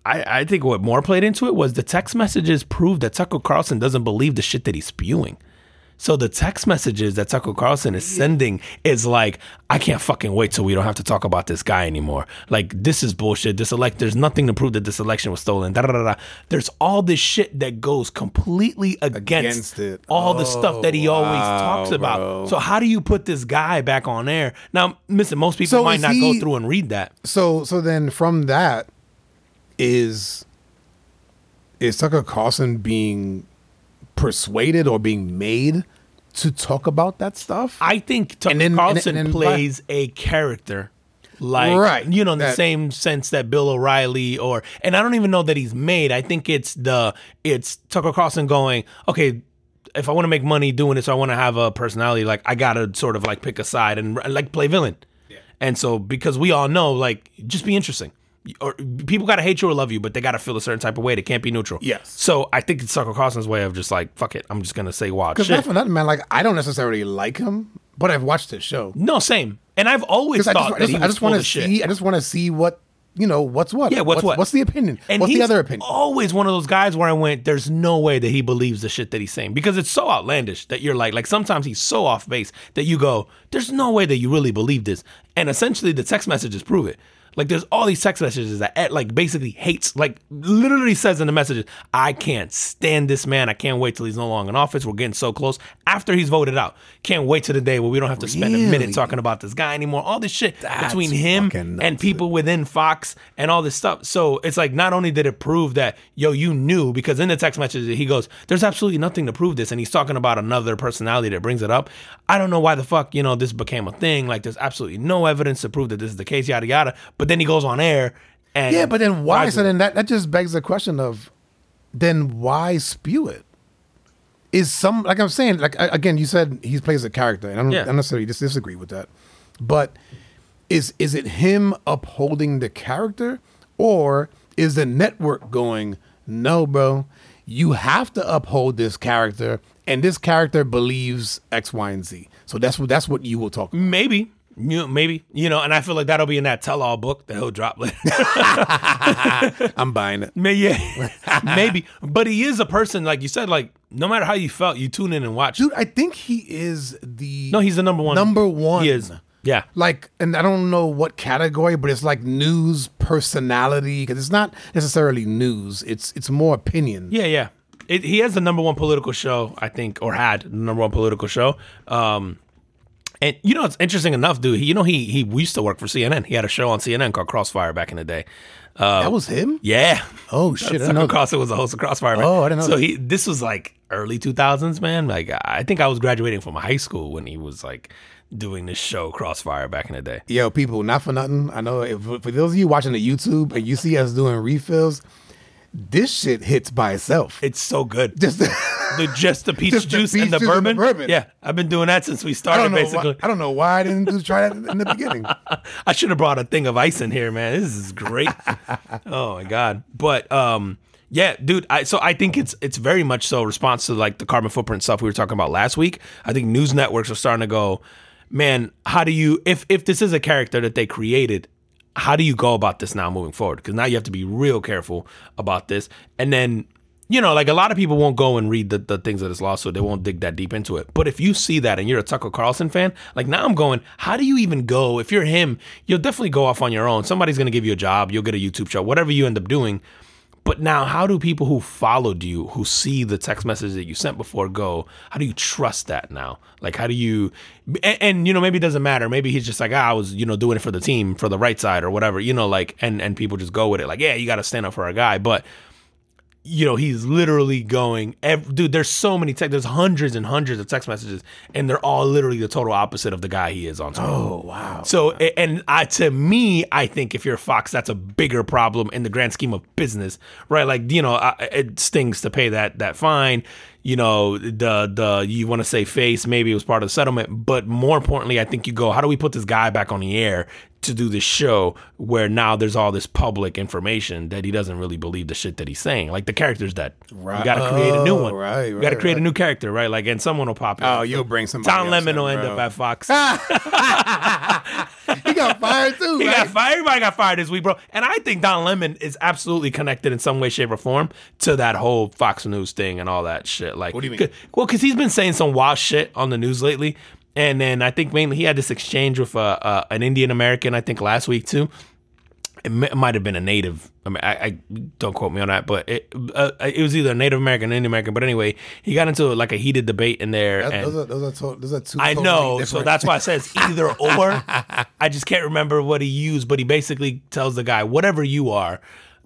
I, I think what more played into it was the text messages proved that Tucker Carlson doesn't believe the shit that he's spewing. So the text messages that Tucker Carlson is sending is like, I can't fucking wait till we don't have to talk about this guy anymore. Like, this is bullshit. This elect, there's nothing to prove that this election was stolen. Da, da, da, da. There's all this shit that goes completely against, against it. all oh, the stuff that he always wow, talks about. Bro. So how do you put this guy back on air? Now, listen, most people so might not he, go through and read that. So, so then from that is is Tucker Carlson being persuaded or being made to talk about that stuff? I think Tucker then, Carlson and then, and then, plays but, a character, like, right, you know, in that, the same sense that Bill O'Reilly or, and I don't even know that he's made. I think it's the, it's Tucker Carlson going, okay, if I want to make money doing this, I want to have a personality, like, I got to sort of like pick a side and like play villain. Yeah. And so, because we all know, like, just be interesting. Or people gotta hate you or love you, but they gotta feel a certain type of way. They can't be neutral. Yes. So I think it's Tucker Carlson's way of just like, fuck it, I'm just gonna say wild shit. Because not for nothing, man. Like, I don't necessarily like him, but I've watched his show. No, same. And I've always thought I just, that I just, he was I just full wanna of see, shit. I just want to see what you know, what's what? Yeah, what's, what's what? What's the opinion? And what's the other opinion? Always one of those guys where I went, there's no way that he believes the shit that he's saying, because it's so outlandish that you're like, like sometimes he's so off base that you go, there's no way that you really believe this. And essentially the text messages prove it. Like there's all these text messages that like basically hates, like literally says in the messages, I can't stand this man. I can't wait till he's no longer in office. We're getting so close after he's voted out. Can't wait to the day where we don't have to spend really? a minute talking about this guy anymore. All this shit That's between him and people within Fox and all this stuff. So it's like, not only did it prove that, yo, you knew, because in the text messages, he goes, there's absolutely nothing to prove this. And he's talking about another personality that brings it up. I don't know why the fuck, you know, this became a thing. Like there's absolutely no evidence to prove that this is the case, yada, yada. But But then he goes on air and... Yeah, but then why? So then that, that just begs the question of, then why spew it? Is some... Like I'm saying, like again, you said he plays a character, and I don't yeah. necessarily disagree with that. But is is it him upholding the character? Or is the network going, no, bro, you have to uphold this character, and this character believes X, Y, and Z. So that's what that's what you will talk about. Maybe. You, maybe, you know, and I feel like that'll be in that tell-all book that he'll drop later. I'm buying it. Maybe, yeah. Maybe. But he is a person, like you said, like, no matter how you felt, you tune in and watch. Dude, I think he is the... No, he's the number one. Number one. He is. Yeah. Like, and I don't know what category, but it's like news personality, because it's not necessarily news. It's it's more opinion. Yeah, yeah. It, he has the number one political show, I think, or had the number one political show. Um... And, you know, it's interesting enough, dude. He, you know, he he used to work for C N N. He had a show on C N N called Crossfire back in the day. Uh, that was him? Yeah. Oh, shit. Tucker I know Carlson was the host of Crossfire. Man. Oh, I didn't know So that. he this was like early two thousands, man. Like, I think I was graduating from high school when he was like doing this show Crossfire back in the day. Yo, people, not for nothing. I know if, for those of you watching the YouTube and you see us doing refills, this shit hits by itself. It's so good. Just the, the, just the peach just juice, the peach and, the juice and the bourbon. Yeah, I've been doing that since we started, I basically. Why, I don't know why I didn't do, try that in the beginning. I should have brought a thing of ice in here, man. This is great. Oh, my God. But, um, yeah, dude, I, so I think it's it's very much so a response to, like, the carbon footprint stuff we were talking about last week. I think news networks are starting to go, man, how do you, if if this is a character that they created, how do you go about this now moving forward? Because now you have to be real careful about this. And then, you know, like a lot of people won't go and read the, the things of this lawsuit. They won't dig that deep into it. But if you see that and you're a Tucker Carlson fan, like now I'm going, how do you even go? If you're him, you'll definitely go off on your own. Somebody's going to give you a job. You'll get a YouTube show, whatever you end up doing. But now how do people who followed you, who see the text message that you sent before go, how do you trust that now? Like, how do you, and, and you know, maybe it doesn't matter. Maybe he's just like, ah, I was, you know, doing it for the team, for the right side or whatever, you know, like, and, and people just go with it. Like, yeah, you got to stand up for our guy. But, you know, he's literally going, every, dude, there's so many text, there's hundreds and hundreds of text messages, and they're all literally the total opposite of the guy he is on Twitter. Oh, wow. So, and I, to me, I think if you're Fox, that's a bigger problem in the grand scheme of business, right? Like, you know, I, it stings to pay that that fine, you know, the, the you want to say face, maybe it was part of the settlement, but more importantly, I think you go, how do we put this guy back on the air to do this show where now there's all this public information that he doesn't really believe the shit that he's saying. Like the character's dead. Right. You got to create a new one. Right, you got to right, create right. a new character, right? Like, and someone will pop in. Oh, you'll bring somebody. Don Lemon will end up at Fox. He got fired too. He right? got fired. Everybody got fired this week, bro. And I think Don Lemon is absolutely connected in some way, shape, or form to that whole Fox News thing and all that shit. Like, what do you mean? Cause, well, because he's been saying some wild shit on the news lately. And then I think mainly he had this exchange with uh, uh, an Indian American, I think last week too. It m- might have been a native. I mean, I, I don't quote me on that, but it uh, it was either a Native American or Indian American. But anyway, he got into like a heated debate in there. That, and those are, those are, to- those are two. I know, so that's why I said it's either or. I just can't remember what he used, but he basically tells the guy, "Whatever you are."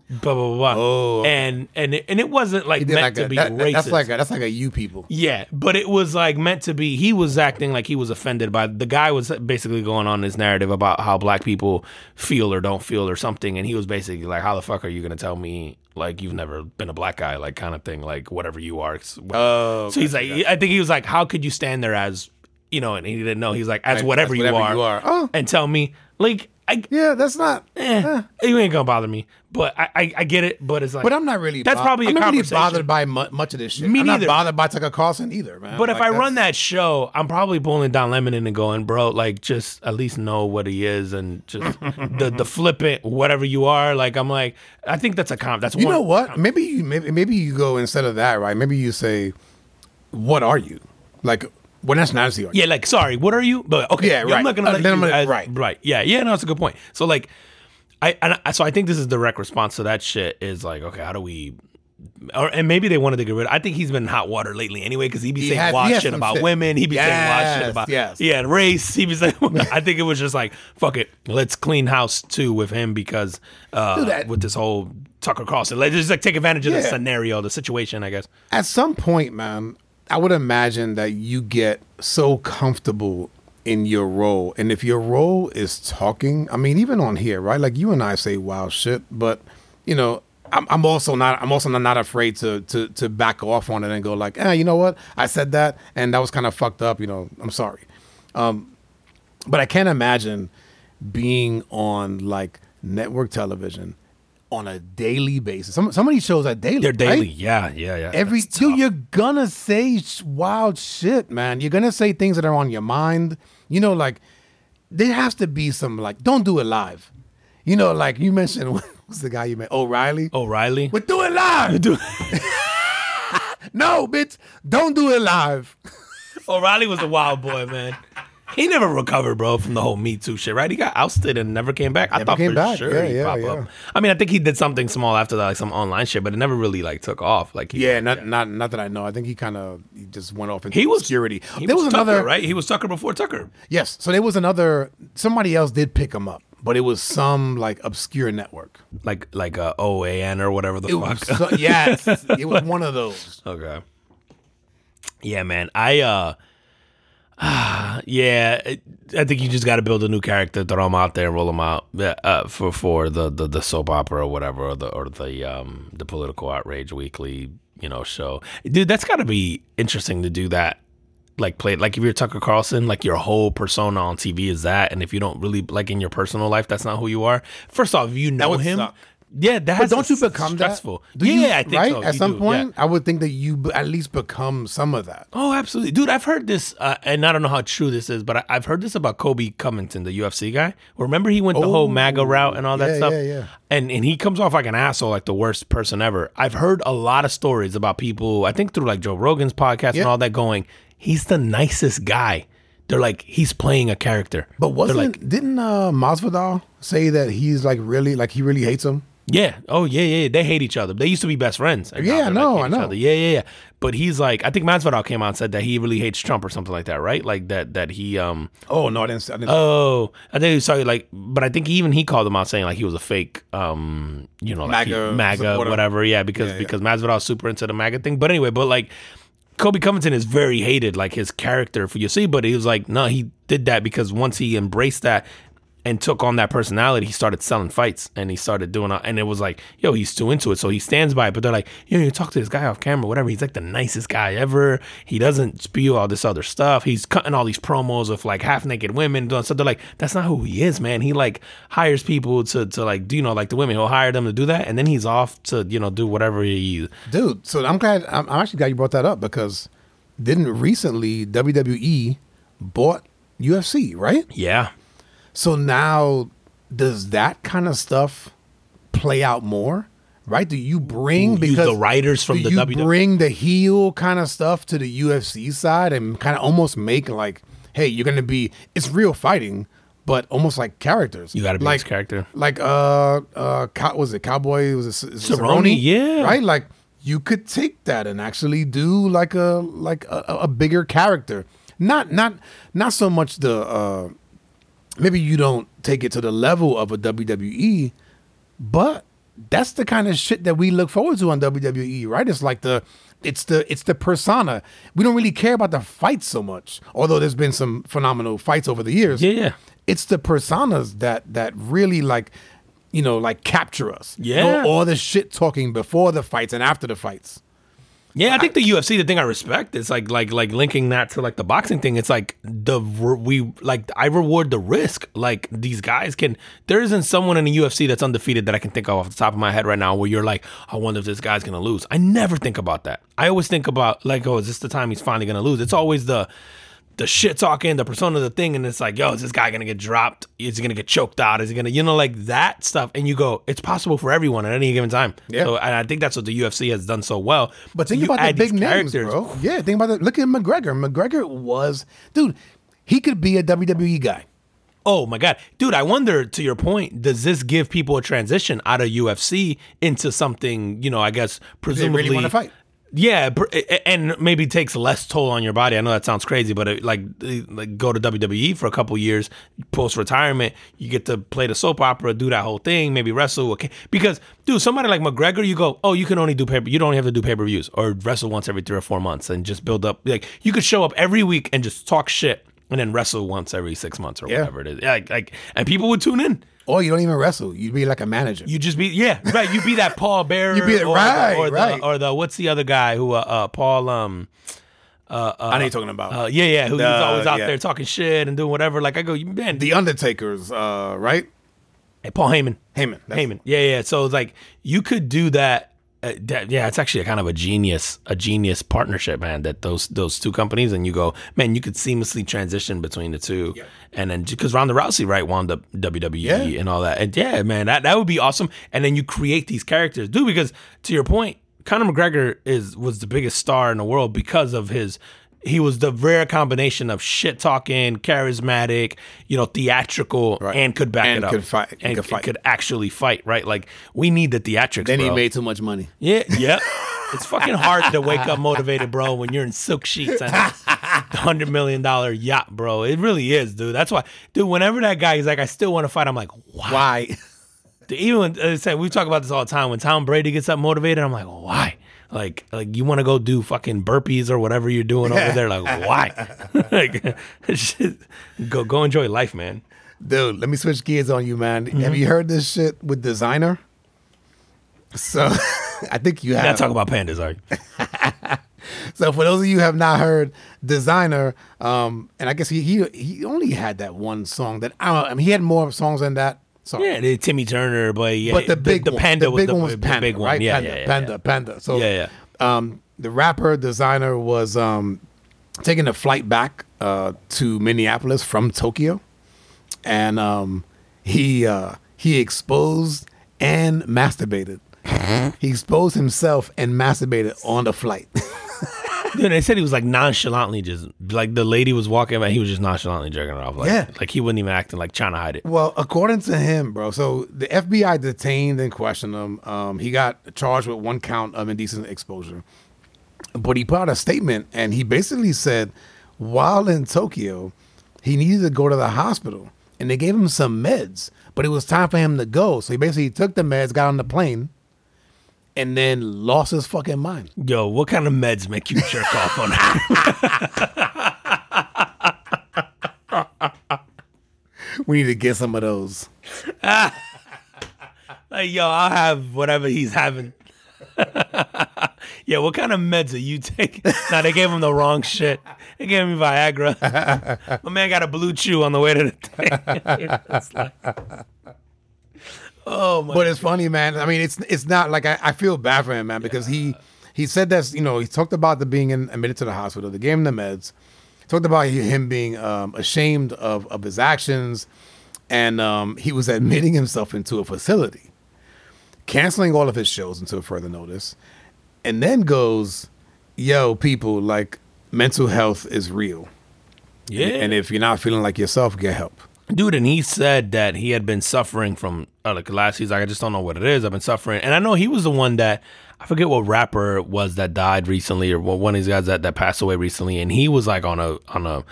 Blah, blah, blah, blah. Oh. And, and, it, and it wasn't like meant like to a, be that, racist. That's like, a, that's like a you people. Yeah, but it was like meant to be, he was acting like he was offended by, the guy was basically going on this narrative about how black people feel or don't feel or something. And he was basically like, how the fuck are you going to tell me like you've never been a black guy, like kind of thing, like whatever you are. Oh, okay. So he's like, yeah. I think he was like, how could you stand there as, you know, and he didn't know. He's like, as like, whatever, as whatever you, are, you are. Oh. And tell me Like, I yeah, that's not. Eh, eh. You ain't gonna bother me, but I, I I get it. But it's like, but I'm not really. That's bo- probably. I'm a not really bothered by mu- much of this shit. Me I'm neither. Not bothered by Tucker Carlson either, man. But like, if I that's... run that show, I'm probably pulling Don Lemon in and going, bro, like just at least know what he is and just the the flippant whatever you are. Like I'm like, I think that's a comp. That's you one know what? Comp. Maybe you maybe maybe you go instead of that, right? Maybe you say, what are you like? Well, that's not the argument. Yeah, like, sorry, what are you? But okay, yeah, right. I'm not gonna let uh, you, I, right, right, yeah, yeah. No, that's a good point. So like, I, and I so I think this is the direct response to that shit is like, okay, how do we? Or, and maybe they wanted to get rid of I think he's been in hot water lately anyway because he be he saying had, wild he shit about shit. women. He be yes, saying wild shit about yes. yeah, race. He be saying, I think it was just like, fuck it. Let's clean house too with him because uh, with this whole Tucker Carlson. Let's just like take advantage of yeah. the scenario, the situation, I guess. At some point, man, I would imagine that you get so comfortable in your role. And if your role is talking, I mean, even on here, right? Like you and I say wild shit, but you know, I'm, I'm also not, I'm also not afraid to, to, to back off on it and go like, eh, you know what? I said that and that was kind of fucked up. You know, I'm sorry. Um, but I can't imagine being on like network television on a daily basis. Some some of these shows are daily. They're daily, right? yeah, yeah, yeah. Every dude, you're gonna say wild shit, man. You're gonna say things that are on your mind. You know, like there has to be some like, don't do it live. You know, like you mentioned, what's the guy you met? O'Reilly. O'Reilly. But do it live. Do- no, bitch, don't do it live. O'Reilly was a wild boy, man. He never recovered, bro, from the whole Me Too shit, right? He got ousted and never came back. I never thought for back. sure yeah, he'd yeah, pop yeah. up. I mean, I think he did something small after that, like some online shit, but it never really like took off. Like, he, yeah, not, yeah, not not that I know. I think he kind of just went off into he was, obscurity. He there was, was Tucker, another right. He was Tucker before Tucker. Yes. So there was another. Somebody else did pick him up, but it was some like obscure network, like like a O A N or whatever the it fuck. Was so, yes, it was one of those. Okay. Yeah, man. I. uh Ah, yeah, I think you just got to build a new character, throw them out there, and roll them out uh, for for the, the, the soap opera or whatever, or the or the um the political outrage weekly, you know, show. Dude, that's got to be interesting to do that. Like play like if you're Tucker Carlson, like your whole persona on T V is that, and if you don't really like in your personal life, that's not who you are. First off, you know him. Suck. Yeah, that has don't you become stressful? That? Do yeah, you, I think right? so. At you some do. point, yeah. I would think that you b- at least become some of that. Oh, absolutely, dude. I've heard this, uh, and I don't know how true this is, but I- I've heard this about Kobe Covington, the U F C guy. Remember, he went oh, the whole MAGA route and all that yeah, stuff. Yeah, yeah. And and he comes off like an asshole, like the worst person ever. I've heard a lot of stories about people. I think through like Joe Rogan's podcast yeah. and all that, going, he's the nicest guy. They're like, he's playing a character. But wasn't like, didn't uh, Masvidal say that he's like really like he really hates him? Yeah. Oh, yeah, yeah. They hate each other. They used to be best friends. Like, yeah, I know, like, I know. Other. Yeah, yeah, yeah. But he's like, I think Masvidal came out and said that he really hates Trump or something like that, right? Like that, that he. Um, oh no, I didn't. I didn't oh, I think he sorry. Like, but I think even he called him out saying like he was a fake, um, you know, like MAGA, he, MAGA whatever. Yeah, because yeah, yeah. because Masvidal's super into the MAGA thing. But anyway, but like. Kobe Covington is very hated, like his character for U F C, but he was like, no, he did that because once he embraced that and took on that personality, he started selling fights and he started doing it. And it was like, yo, he's too into it. So he stands by it. But they're like, yo, you talk to this guy off camera, whatever. He's like the nicest guy ever. He doesn't spew all this other stuff. He's cutting all these promos of like half naked women. So they're like, that's not who he is, man. He like hires people to, to like, do you know, like the women, he'll hire them to do that. And then he's off to, you know, do whatever he. Dude, so I'm glad, I'm actually glad you brought that up because didn't recently W W E bought U F C, right? Yeah. So now, does that kind of stuff play out more, right? Do you bring because you, the writers from do the you W W E bring the heel kind of stuff to the U F C side and kind of almost make like, hey, you're gonna be it's real fighting, but almost like characters. You gotta be like character, like uh uh cow, was it Cowboy was it Cerrone? Yeah, right. Like you could take that and actually do like a like a, a bigger character, not not not so much the. Uh, Maybe you don't take it to the level of a W W E, but that's the kind of shit that we look forward to on W W E, right? It's like the, it's the, it's the persona. We don't really care about the fights so much, although there's been some phenomenal fights over the years. Yeah, yeah. It's the personas that that really like, you know, like capture us. Yeah. You know, all the shit talking before the fights and after the fights. Yeah, I think the U F C, the thing I respect is like like like linking that to like the boxing thing. It's like the we like I reward the risk. Like these guys can. There isn't someone in the U F C that's undefeated that I can think of off the top of my head right now where you're like, I wonder if this guy's gonna lose. I never think about that. I always think about like, oh, is this the time he's finally gonna lose? It's always the the shit talking, the persona, the thing, and it's like, yo, is this guy gonna get dropped? Is he gonna get choked out? Is he gonna, you know, like that stuff? And you go, it's possible for everyone at any given time. Yeah. So, and I think that's what the U F C has done so well. But think you about the big names, bro. Yeah, think about that. Look at McGregor. McGregor was, dude, he could be a W W E guy. Oh my God, dude, I wonder, to your point, does this give people a transition out of U F C into something, you know, I guess presumably they really want to fight. Yeah, and maybe takes less toll on your body. I know that sounds crazy, but it, like, like go to W W E for a couple years post retirement. You get to play the soap opera, do that whole thing, maybe wrestle. Okay, because dude, somebody like McGregor, you go, oh, you can only do pay. You don't have to do pay per views or wrestle once every three or four months and just build up. Like you could show up every week and just talk shit and then wrestle once every six months or yeah. whatever it is. Like, like, and people would tune in. Or you don't even wrestle. You'd be like a manager. You just be, yeah, right. You'd be that Paul Bearer. You'd be that, or, right, or the, right. Or the, what's the other guy who, uh, uh Paul, um, uh, uh, I know you're talking about. Uh, yeah, yeah, who's uh, always out yeah. there talking shit and doing whatever. Like, I go, man. The Undertaker's, uh, right? Hey, Paul Heyman. Heyman. Heyman. Yeah, yeah. So, like, you could do that. Uh, that, yeah, it's actually a kind of a genius, a genius partnership, man. That those those two companies, and you go, man, you could seamlessly transition between the two, yeah. and then because Ronda Rousey, right, wound up W W E yeah. and all that, and yeah, man, that, that would be awesome. And then you create these characters, dude. Because to your point, Conor McGregor is was the biggest star in the world because of his. He was the rare combination of shit talking, charismatic, you know, theatrical, right. and could back and it could up, fight, and, and could fight, and could actually fight. Right? Like we need the theatrics. Then bro. He made too much money. Yeah, yeah. It's fucking hard to wake up motivated, bro, when you're in silk sheets on a hundred million dollar yacht, bro. It really is, dude. That's why, dude. Whenever that guy is like, I still want to fight. I'm like, why? Why? Dude, even when, as I said, we talk about this all the time. When Tom Brady gets up motivated, I'm like, why? Like, like you want to go do fucking burpees or whatever you're doing over there. Like, why? Like, just go go enjoy life, man. Dude, let me switch gears on you, man. Mm-hmm. Have you heard this shit with Designer? So, I think you have. Gotta talk about pandas, are you? So, for those of you who have not heard Designer, um, and I guess he he he only had that one song that I don't know. I mean, he had more songs than that. Sorry. Yeah, the Timmy Turner, but yeah, but the big the, the panda the big was the, one was panda, the big one, right? Yeah, panda, yeah, yeah, panda, yeah. panda. So yeah, yeah. Um, the rapper Designer was um, taking a flight back uh, to Minneapolis from Tokyo, and um, he uh, he exposed and masturbated. He exposed himself and masturbated on the flight. Dude, they said he was like nonchalantly just like the lady was walking by, he was just nonchalantly jerking her off. Like, yeah. Like he wasn't even acting like trying to hide it. Well, according to him, bro, so the F B I detained and questioned him. Um, he got charged with one count of indecent exposure. But he put out a statement and he basically said, while in Tokyo, he needed to go to the hospital and they gave him some meds, but it was time for him to go. So he basically took the meds, got on the plane. And then lost his fucking mind. Yo, what kind of meds make you jerk off on that? We need to get some of those. Like, yo, I'll have whatever he's having. Yeah, what kind of meds are you taking? Nah, they gave him the wrong shit. They gave him Viagra. My man got a blue chew on the way to the thing. It's like... Oh my! But it's God. Funny, man. I mean, it's it's not like I, I feel bad for him, man, because yeah. he he said that, you know, he talked about the being in, admitted to the hospital, they gave him the meds, talked about him being um, ashamed of, of his actions, and um, he was admitting himself into a facility, canceling all of his shows until further notice, and then goes, "Yo, people, like mental health is real, yeah, and, and if you're not feeling like yourself, get help." Dude, and he said that he had been suffering from, uh, like last season, like, I just don't know what it is. I've been suffering. And I know he was the one that, I forget what rapper it was that died recently or one of these guys that, that passed away recently. And he was like on a, on a,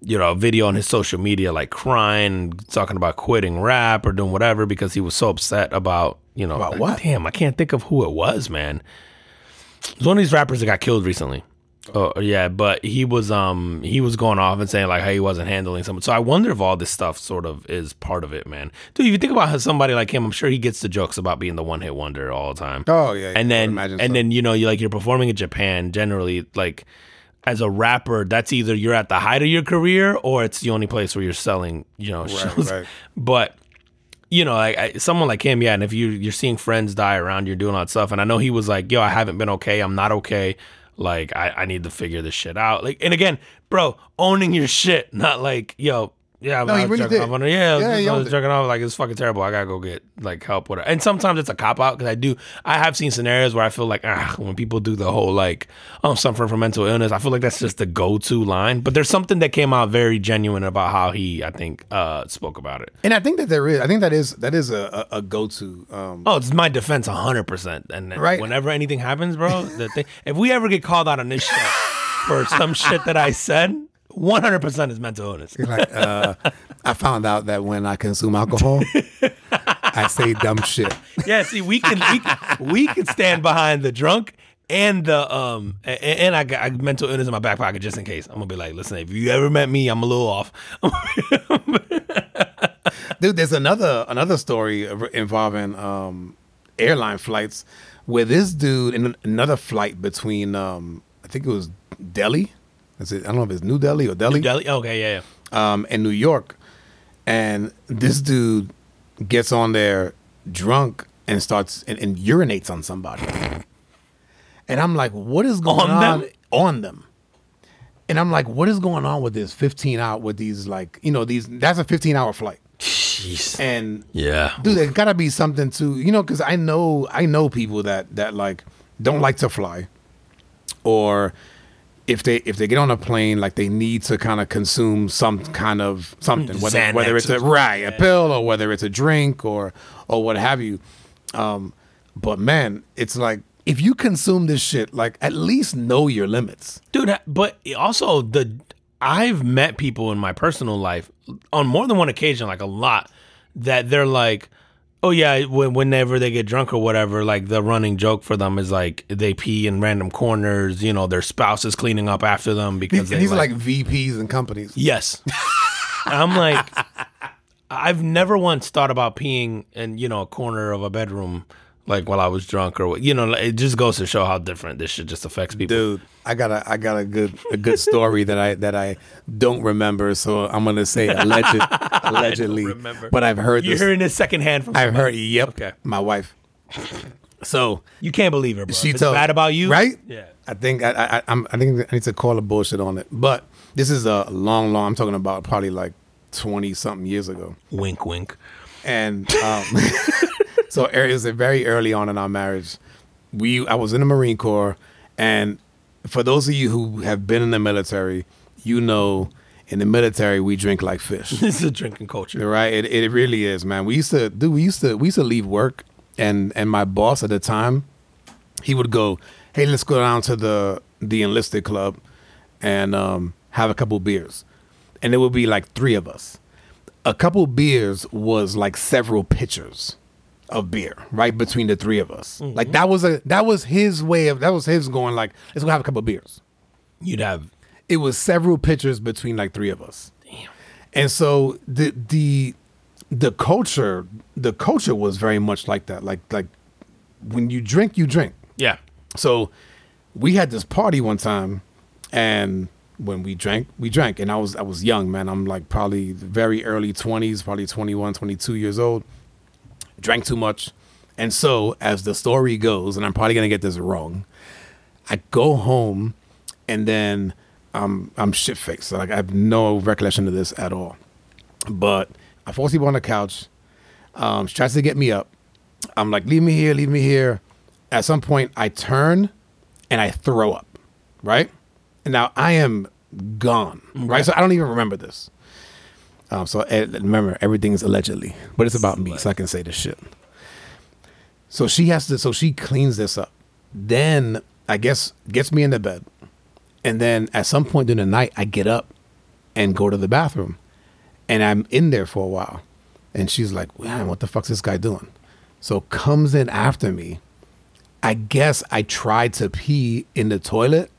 you know, a video on his social media, like crying, talking about quitting rap or doing whatever because he was so upset about, you know. About what? Damn, I can't think of who it was, man. It was one of these rappers that got killed recently. Oh yeah, but he was um he was going off and saying like how he wasn't handling someone. So I wonder if all this stuff sort of is part of it, man. Dude, if you think about how somebody like him, I'm sure he gets the jokes about being the one hit wonder all the time. Oh yeah, and then and so. then you know you like you're performing in Japan generally like as a rapper. That's either you're at the height of your career or it's the only place where you're selling you know right, shows. Right. But you know, like I, someone like him, yeah. And if you you're seeing friends die around, you're doing all that stuff. And I know he was like, yo, I haven't been okay. I'm not okay. Like, I, I need to figure this shit out. Like, and again, bro, owning your shit, not like, yo, yeah, no, I was really jerking off. Yeah, yeah, I was, I was jerking off. Like, it's fucking terrible. I got to go get, like, help. Whatever. And sometimes it's a cop-out because I do. I have seen scenarios where I feel like, ah, when people do the whole, like, oh, I'm suffering from mental illness, I feel like that's just the go-to line. But there's something that came out very genuine about how he, I think, uh, spoke about it. And I think that there is. I think that is that is a, a, a go-to. Um, oh, it's my defense one hundred percent. And right. Whenever anything happens, bro, the thing, if we ever get called out on this show for some shit that I said, one hundred percent is mental illness. Like, uh, I found out that when I consume alcohol, I say dumb shit. Yeah, see, we can we can, we can stand behind the drunk and the um and, and I got I, mental illness in my back pocket just in case. I'm gonna be like, listen, if you ever met me, I'm a little off. Dude, there's another another story involving um airline flights where this dude in another flight between um I think it was Delhi. Is it, I don't know if it's New Delhi or Delhi. New Delhi? Okay, yeah, yeah. Um, in New York. And this dude gets on there drunk and starts and, and urinates on somebody. And I'm like, what is going on? On them? On them. And I'm like, what is going on with this fifteen hour, with these like, you know, these, that's a fifteen hour flight. Jeez. And yeah. Dude, there's got to be something to, you know, because I know, I know people that, that like don't like to fly or... If they if they get on a plane, like they need to kind of consume some kind of something, whether Xanax whether it's a right a pill or whether it's a drink or or what have you, um, but man, it's like if you consume this shit, like at least know your limits, dude. But also the I've met people in my personal life on more than one occasion, like a lot, that they're like, oh yeah, whenever they get drunk or whatever, like the running joke for them is like they pee in random corners. You know, their spouse is cleaning up after them because these, these like, are like V Ps and companies. Yes, I'm like, I've never once thought about peeing in you know a corner of a bedroom like while I was drunk or you know it just goes to show how different this shit just affects people. Dude, I got a I got a good a good story that I that I don't remember, so I'm gonna say alleged. Allegedly, but I've heard You're this. You're hearing this secondhand from I've somebody. Heard, yep, okay. My wife. So you can't believe her, bro. She told, bad about you, right? Yeah, I think I, I I'm I think I need to call her bullshit on it. But this is a long, long. I'm talking about probably like twenty something years ago. Wink, wink. And um, so it was very early on in our marriage. We I was in the Marine Corps, and for those of you who have been in the military, you know. In the military, we drink like fish. It's a drinking culture, right? It it really is, man. We used to do. We used to we used to leave work, and and my boss at the time, he would go, "Hey, let's go down to the the enlisted club, and um, have a couple beers," and it would be like three of us. A couple beers was like several pitchers of beer, right, between the three of us. Mm-hmm. Like that was a that was his way of that was his going like, "Let's go have a couple beers." You'd have. It was several pitchers between like three of us. Damn. And so the the the culture the culture was very much like that. Like like when you drink, you drink. Yeah. So we had this party one time, and when we drank, we drank. And I was I was young, man. I'm like probably very early twenties, probably twenty-one, twenty-two years old. Drank too much. And so as the story goes, and I'm probably going to get this wrong, I go home and then I'm I'm shit faced. Like I have no recollection of this at all. But I fall asleep on the couch. Um, she tries to get me up. I'm like, leave me here, leave me here. At some point, I turn and I throw up. Right? And now I am gone. Okay. Right? So I don't even remember this. Um, so I, remember, everything's allegedly, but it's about me, so I can say this shit. So she has to. So she cleans this up. Then I guess gets me into bed. And then at some point during the night, I get up and go to the bathroom. And I'm in there for a while. And she's like, man, what the fuck's this guy doing? So comes in after me. I guess I tried to pee in the toilet,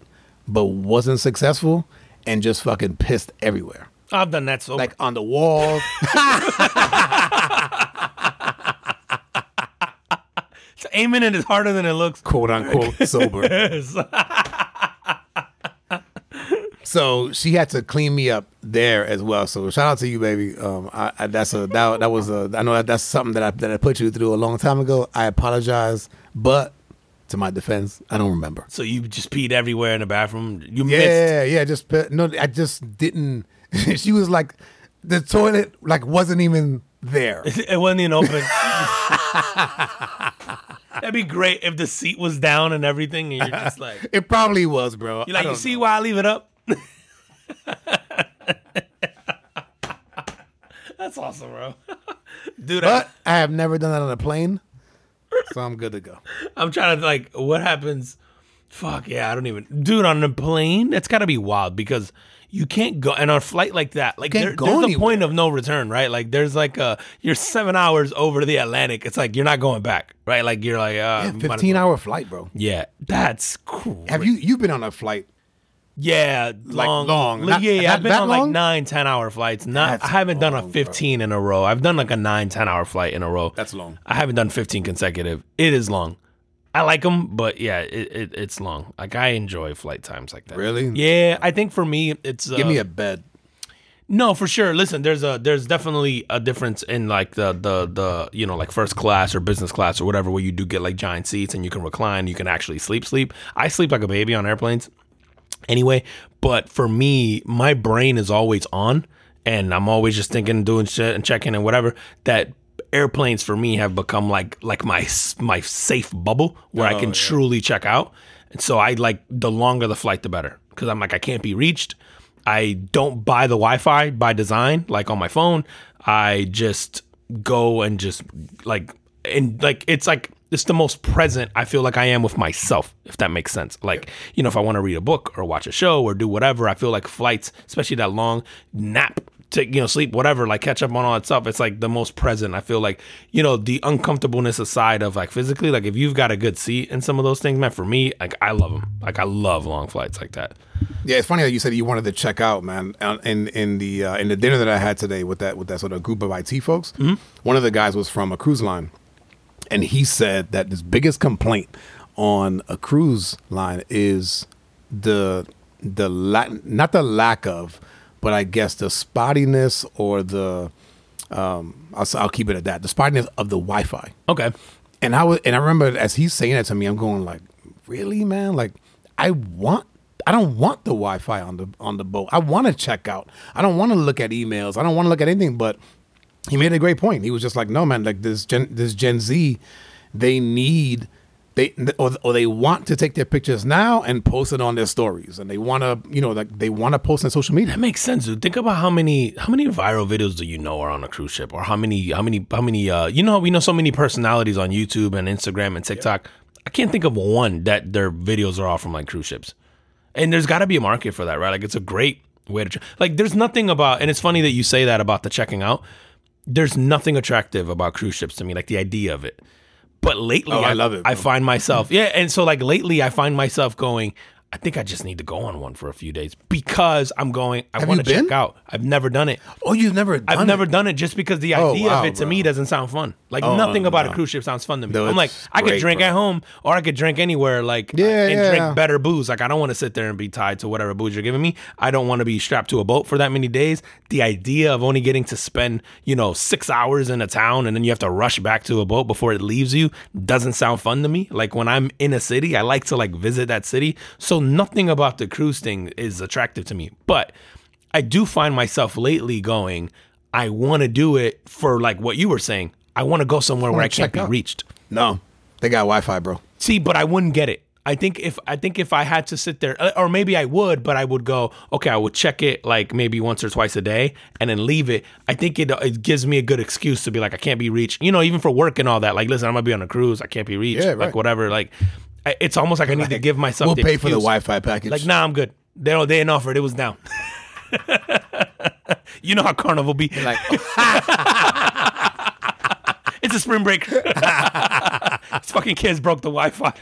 but wasn't successful and just fucking pissed everywhere. I've done that so much. Like on the walls. So aiming it is harder than it looks. Quote unquote sober. Yes. So she had to clean me up there as well. So shout out to you, baby. Um, I, I, that's a that, that was a I know that, that's something that I that I put you through a long time ago. I apologize, but to my defense, I don't remember. So you just peed everywhere in the bathroom. You yeah, missed. Yeah, yeah. Just no, I just didn't. She was like, the toilet like wasn't even there. It wasn't even open. That'd be great if the seat was down and everything, and you're just like. It probably was, bro. You're like, you see know. Why I leave it up? That's awesome, bro. Dude, but I, I have never done that on a plane, so I'm good to go. I'm trying to like, what happens? Fuck yeah, I don't even. Dude, on a plane, that's gotta be wild because you can't go, and on a flight like that, like there, there's anywhere. A point of no return, right? Like there's like a you're seven hours over the Atlantic. It's like you're not going back, right? Like you're like uh, yeah, fifteen hour flight, bro. Yeah, that's cool. Have you you've been on a flight? Yeah, like long, long. Not, yeah, yeah. I've been on long? like nine, ten hour flights. Not, I haven't long, done a fifteen bro. In a row. I've done like a nine, ten hour flight in a row. That's long. I haven't done fifteen consecutive. It is long. I like them, but yeah, it, it, it's long. Like I enjoy flight times like that. Really? Yeah, I think for me, it's uh, give me a bed. No, for sure. Listen, there's a there's definitely a difference in like the the the you know like first class or business class or whatever where you do get like giant seats and you can recline, you can actually sleep sleep. I sleep like a baby on airplanes. Anyway, but for me, my brain is always on and I'm always just thinking, doing shit and checking and whatever. That airplanes for me have become like like my my safe bubble where oh, I can yeah. truly check out. And so I like the longer the flight, the better, because I'm like, I can't be reached. I don't buy the Wi-Fi by design, like on my phone. I just go and just like and like it's like. It's the most present I feel like I am with myself, if that makes sense. Like, you know, if I want to read a book or watch a show or do whatever, I feel like flights, especially that long nap, take, you know, sleep, whatever, like catch up on all that stuff. It's like the most present. I feel like, you know, the uncomfortableness aside of like physically, like if you've got a good seat in some of those things, man, for me, like I love them. Like I love long flights like that. Yeah, it's funny that you said you wanted to check out, man. In in the uh, in the dinner that I had today with that with that sort of group of I T folks, mm-hmm. one of the guys was from a cruise line. And he said that his biggest complaint on a cruise line is the the la- not the lack of, but I guess the spottiness or the um, I'll, I'll keep it at that, the spottiness of the Wi-Fi. Okay. And I was, and I remember as he's saying that to me, I'm going like, really, man? Like, I want. I don't want the Wi-Fi on the on the boat. I want to check out. I don't want to look at emails. I don't want to look at anything, but. He made a great point. He was just like, no, man, like this Gen, this Gen Z, they need, they or, or they want to take their pictures now and post it on their stories. And they want to, you know, like they want to post on social media. That makes sense, dude. Think about how many how many viral videos do you know are on a cruise ship or how many, how many, how many, uh, you know, we know so many personalities on YouTube and Instagram and TikTok. Yeah. I can't think of one that their videos are all from like cruise ships. And there's got to be a market for that, right? Like it's a great way to, like there's nothing about, and it's funny that you say that about the checking out. There's nothing attractive about cruise ships to me, like the idea of it. But lately, oh, I, I love it. Bro. I find myself, yeah, and so like lately, I find myself going. I think I just need to go on one for a few days because I'm going. I want to check out. I've never done it. Oh, you've never done it? I've never done it just because the idea oh, wow, of it to bro. me doesn't sound fun. Like oh, nothing no, about no. a cruise ship sounds fun to me. No, I'm like, I great, could drink bro. at home or I could drink anywhere like yeah, uh, and yeah, drink yeah. better booze. Like I don't want to sit there and be tied to whatever booze you're giving me. I don't want to be strapped to a boat for that many days. The idea of only getting to spend, you know, six hours in a town and then you have to rush back to a boat before it leaves you doesn't sound fun to me. Like when I'm in a city, I like to like visit that city. So nothing about the cruise thing is attractive to me, but I do find myself lately going, I want to do it for like what you were saying. I want to go somewhere I where I can't be out. reached. No, they got Wi-Fi, bro. See, but I wouldn't get it. I think if I think if I had to sit there, or maybe I would, but I would go, okay, I would check it like maybe once or twice a day and then leave it. I think it it gives me a good excuse to be like, I can't be reached. You know, even for work and all that. Like, listen, I'm going to be on a cruise. I can't be reached. Yeah, right. Like, whatever. Like, it's almost like I need like, to give myself. We'll the pay excuse. for the Wi-Fi package. Like, nah, I'm good. They don't. They didn't offer it. It was down. You know how Carnival be. Like, oh. It's a spring break. These fucking kids broke the Wi-Fi.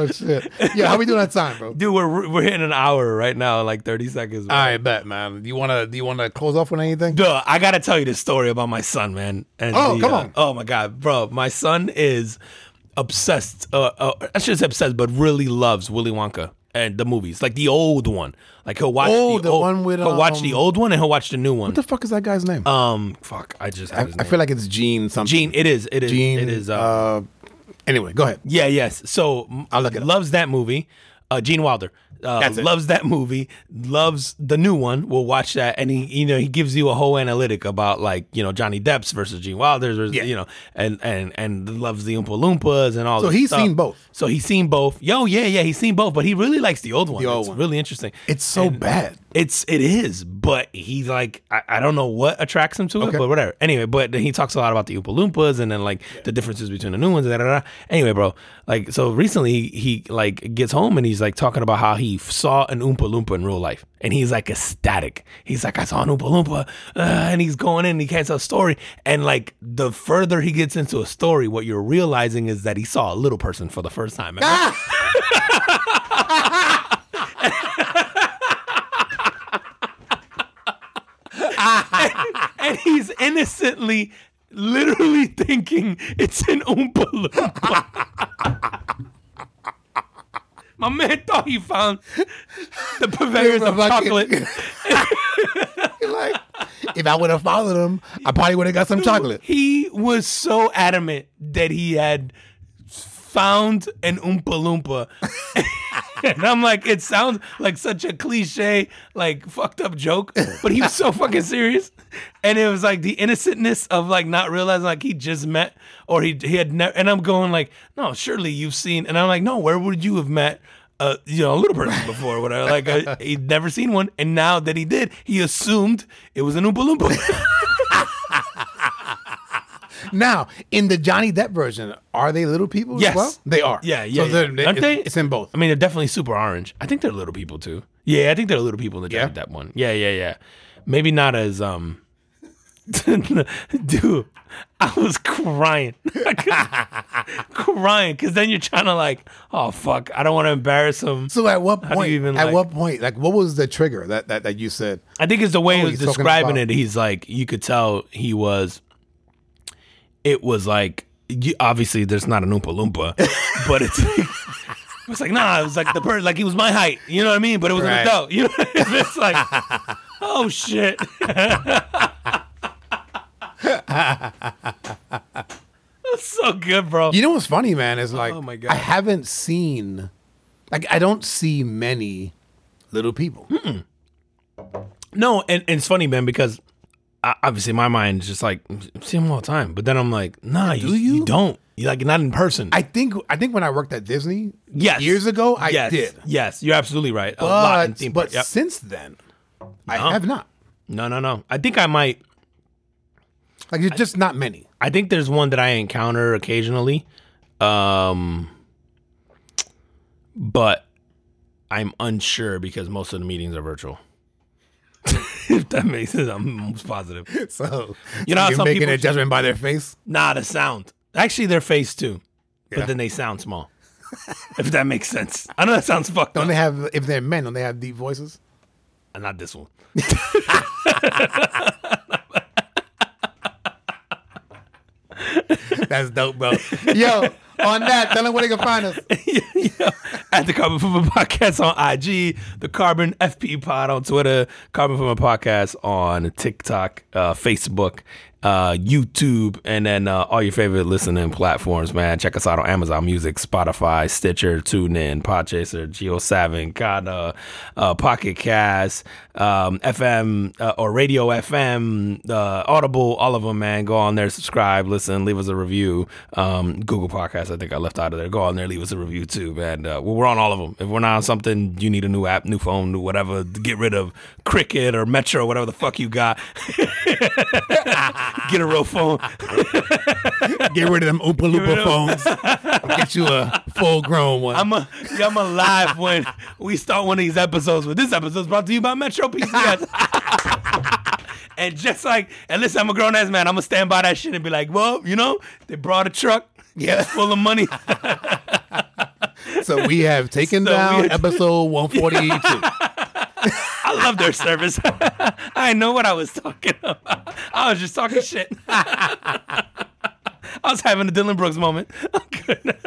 Oh shit! Yeah, how we doing on time, bro? Dude, we're we're hitting an hour right now, in like thirty seconds. Bro. All right, bet, man. Do you wanna do you wanna close off with anything? Duh, I gotta tell you this story about my son, man. And oh, the, come on! Uh, oh my god, bro, my son is obsessed. Uh, uh, I shouldn't say obsessed, but really loves Willy Wonka and the movies, like the old one. Like he'll watch oh, the, the old, one with he'll um, watch the old one and he'll watch the new one. What the fuck is that guy's name? Um, fuck, I just had I, his name. I feel like it's Gene something. Gene, it is, it is, Gene, it is. Uh, uh Anyway, go ahead. Yeah, yes. So, I'll look it loves up. that movie. Uh, Gene Wilder uh, That's it. loves that movie. Loves the new one. We'll watch that, and he, you know, he gives you a whole analytic about like, you know, Johnny Depp's versus Gene Wilder's, versus, yeah. you know, and and and loves the Oompa Loompas and all. So he's stuff. seen both. So he's seen both. Yo, yeah, yeah, he's seen both, but he really likes the old one. The old it's one. really interesting. It's so and bad. It's it is, but he's like, I, I don't know what attracts him to okay. it, but whatever. Anyway, but then he talks a lot about the Oompa Loompas and then like yeah. the differences between the new ones. Da, da, da. Anyway, bro, like so recently he, he like gets home and he's like talking about how he saw an Oompa Loompa in real life, and he's like ecstatic. He's like, I saw an Oompa Loompa, uh, and he's going in and he can't tell a story. And like the further he gets into a story, what you're realizing is that he saw a little person for the first time. Ah! and, and he's innocently, literally thinking it's an Oompa Loompa. My man thought he found the purveyors of chocolate. Like, if I would have followed him, I probably would have got some chocolate. He was so adamant that he had found an Oompa Loompa. And I'm like, it sounds like such a cliche, like fucked up joke, but he was so fucking serious. And it was like the innocentness of like not realizing like he just met or he he had never. And I'm going like, no, surely you've seen. And I'm like, no, where would you have met a you know a little person before? Or whatever. Like a, he'd never seen one. And now that he did, he assumed it was an Oompa Loompa. Now, in the Johnny Depp version, are they little people yes. as well? They are. Yeah, yeah. So yeah. They, Aren't they? It's in both. I mean, they're definitely super orange. I think they're little people, too. Yeah, I think they're little people in the Johnny yeah. Depp one. Yeah, yeah, yeah. Maybe not as... um. Dude, I was crying. Crying, because then you're trying to like, oh, fuck, I don't want to embarrass him. So at what point, even, at like, what point, like, what was the trigger that, that, that you said? I think it's the way oh, he was describing it. He's like, you could tell he was... It was like, obviously, there's not an Oompa Loompa, but it's like, it was like, nah, it was like the person, like he was my height, you know what I mean? But it was right. an adult, you know what I mean? It's like, oh shit. That's so good, bro. You know what's funny, man, is like, oh my God. I haven't seen, like, I don't see many little people. Mm-mm. No, and, and it's funny, man, because. Obviously, my mind is just like see them all the time, but then I'm like, nah, yeah, you, do you? you don't. You like not in person. I think I think when I worked at Disney, yes. years ago, I yes. did. Yes, you're absolutely right. But, a lot in theme but yep. since then, no. I have not. No, no, no. I think I might. Like it's just not many. I think there's one that I encounter occasionally, um, but I'm unsure because most of the meetings are virtual. If that makes sense, I'm almost positive. So you know, how you're some making people a judgment just, by their face. Nah, the sound. Actually, their face too, yeah. but then they sound small. If that makes sense, I know that sounds fucked. Don't up. They have? If they're men, don't they have deep voices? Uh, not this one. That's dope, bro. Yo. On that, tell them where they can find us. Yeah, at the Carbon Footprint Podcast on I G, the Carbon F P Pod on Twitter, Carbon Footprint Podcast on TikTok, uh, Facebook, uh, YouTube, and then uh, all your favorite listening platforms, man. Check us out on Amazon Music, Spotify, Stitcher, TuneIn, Podchaser, Geo seven, Kada, uh, Pocket Cast, um, F M uh, or Radio F M, uh, Audible, all of them, man. Go on there, subscribe, listen, leave us a review. Um, Google Podcasts, I think I left out of there. Go on there, leave us a review too, man. Uh, we're on all of them. If we're not on something, you need a new app, new phone, new whatever. Get rid of Cricket or Metro, whatever the fuck you got. Get a real phone. Get rid of them Oompa Loompa phones. I'll get you a full grown one. I'm a, yeah, I'm alive when we start one of these episodes. But this episode is brought to you by Metro P C S. And just like, and listen, I'm a grown ass man. I'm gonna stand by that shit and be like, well, you know, they brought a truck. Yeah, full of money. So we have taken so down we... episode one forty-two. I love their service. I know what I was talking about. I was just talking shit. I was having a Dylan Brooks moment. I'm good.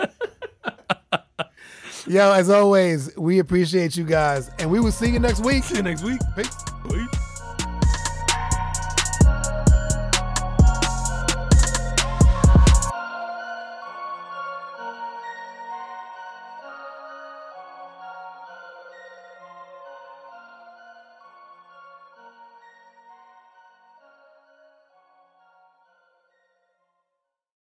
Yo, as always, we appreciate you guys. And we will see you next week. See you next week. Peace.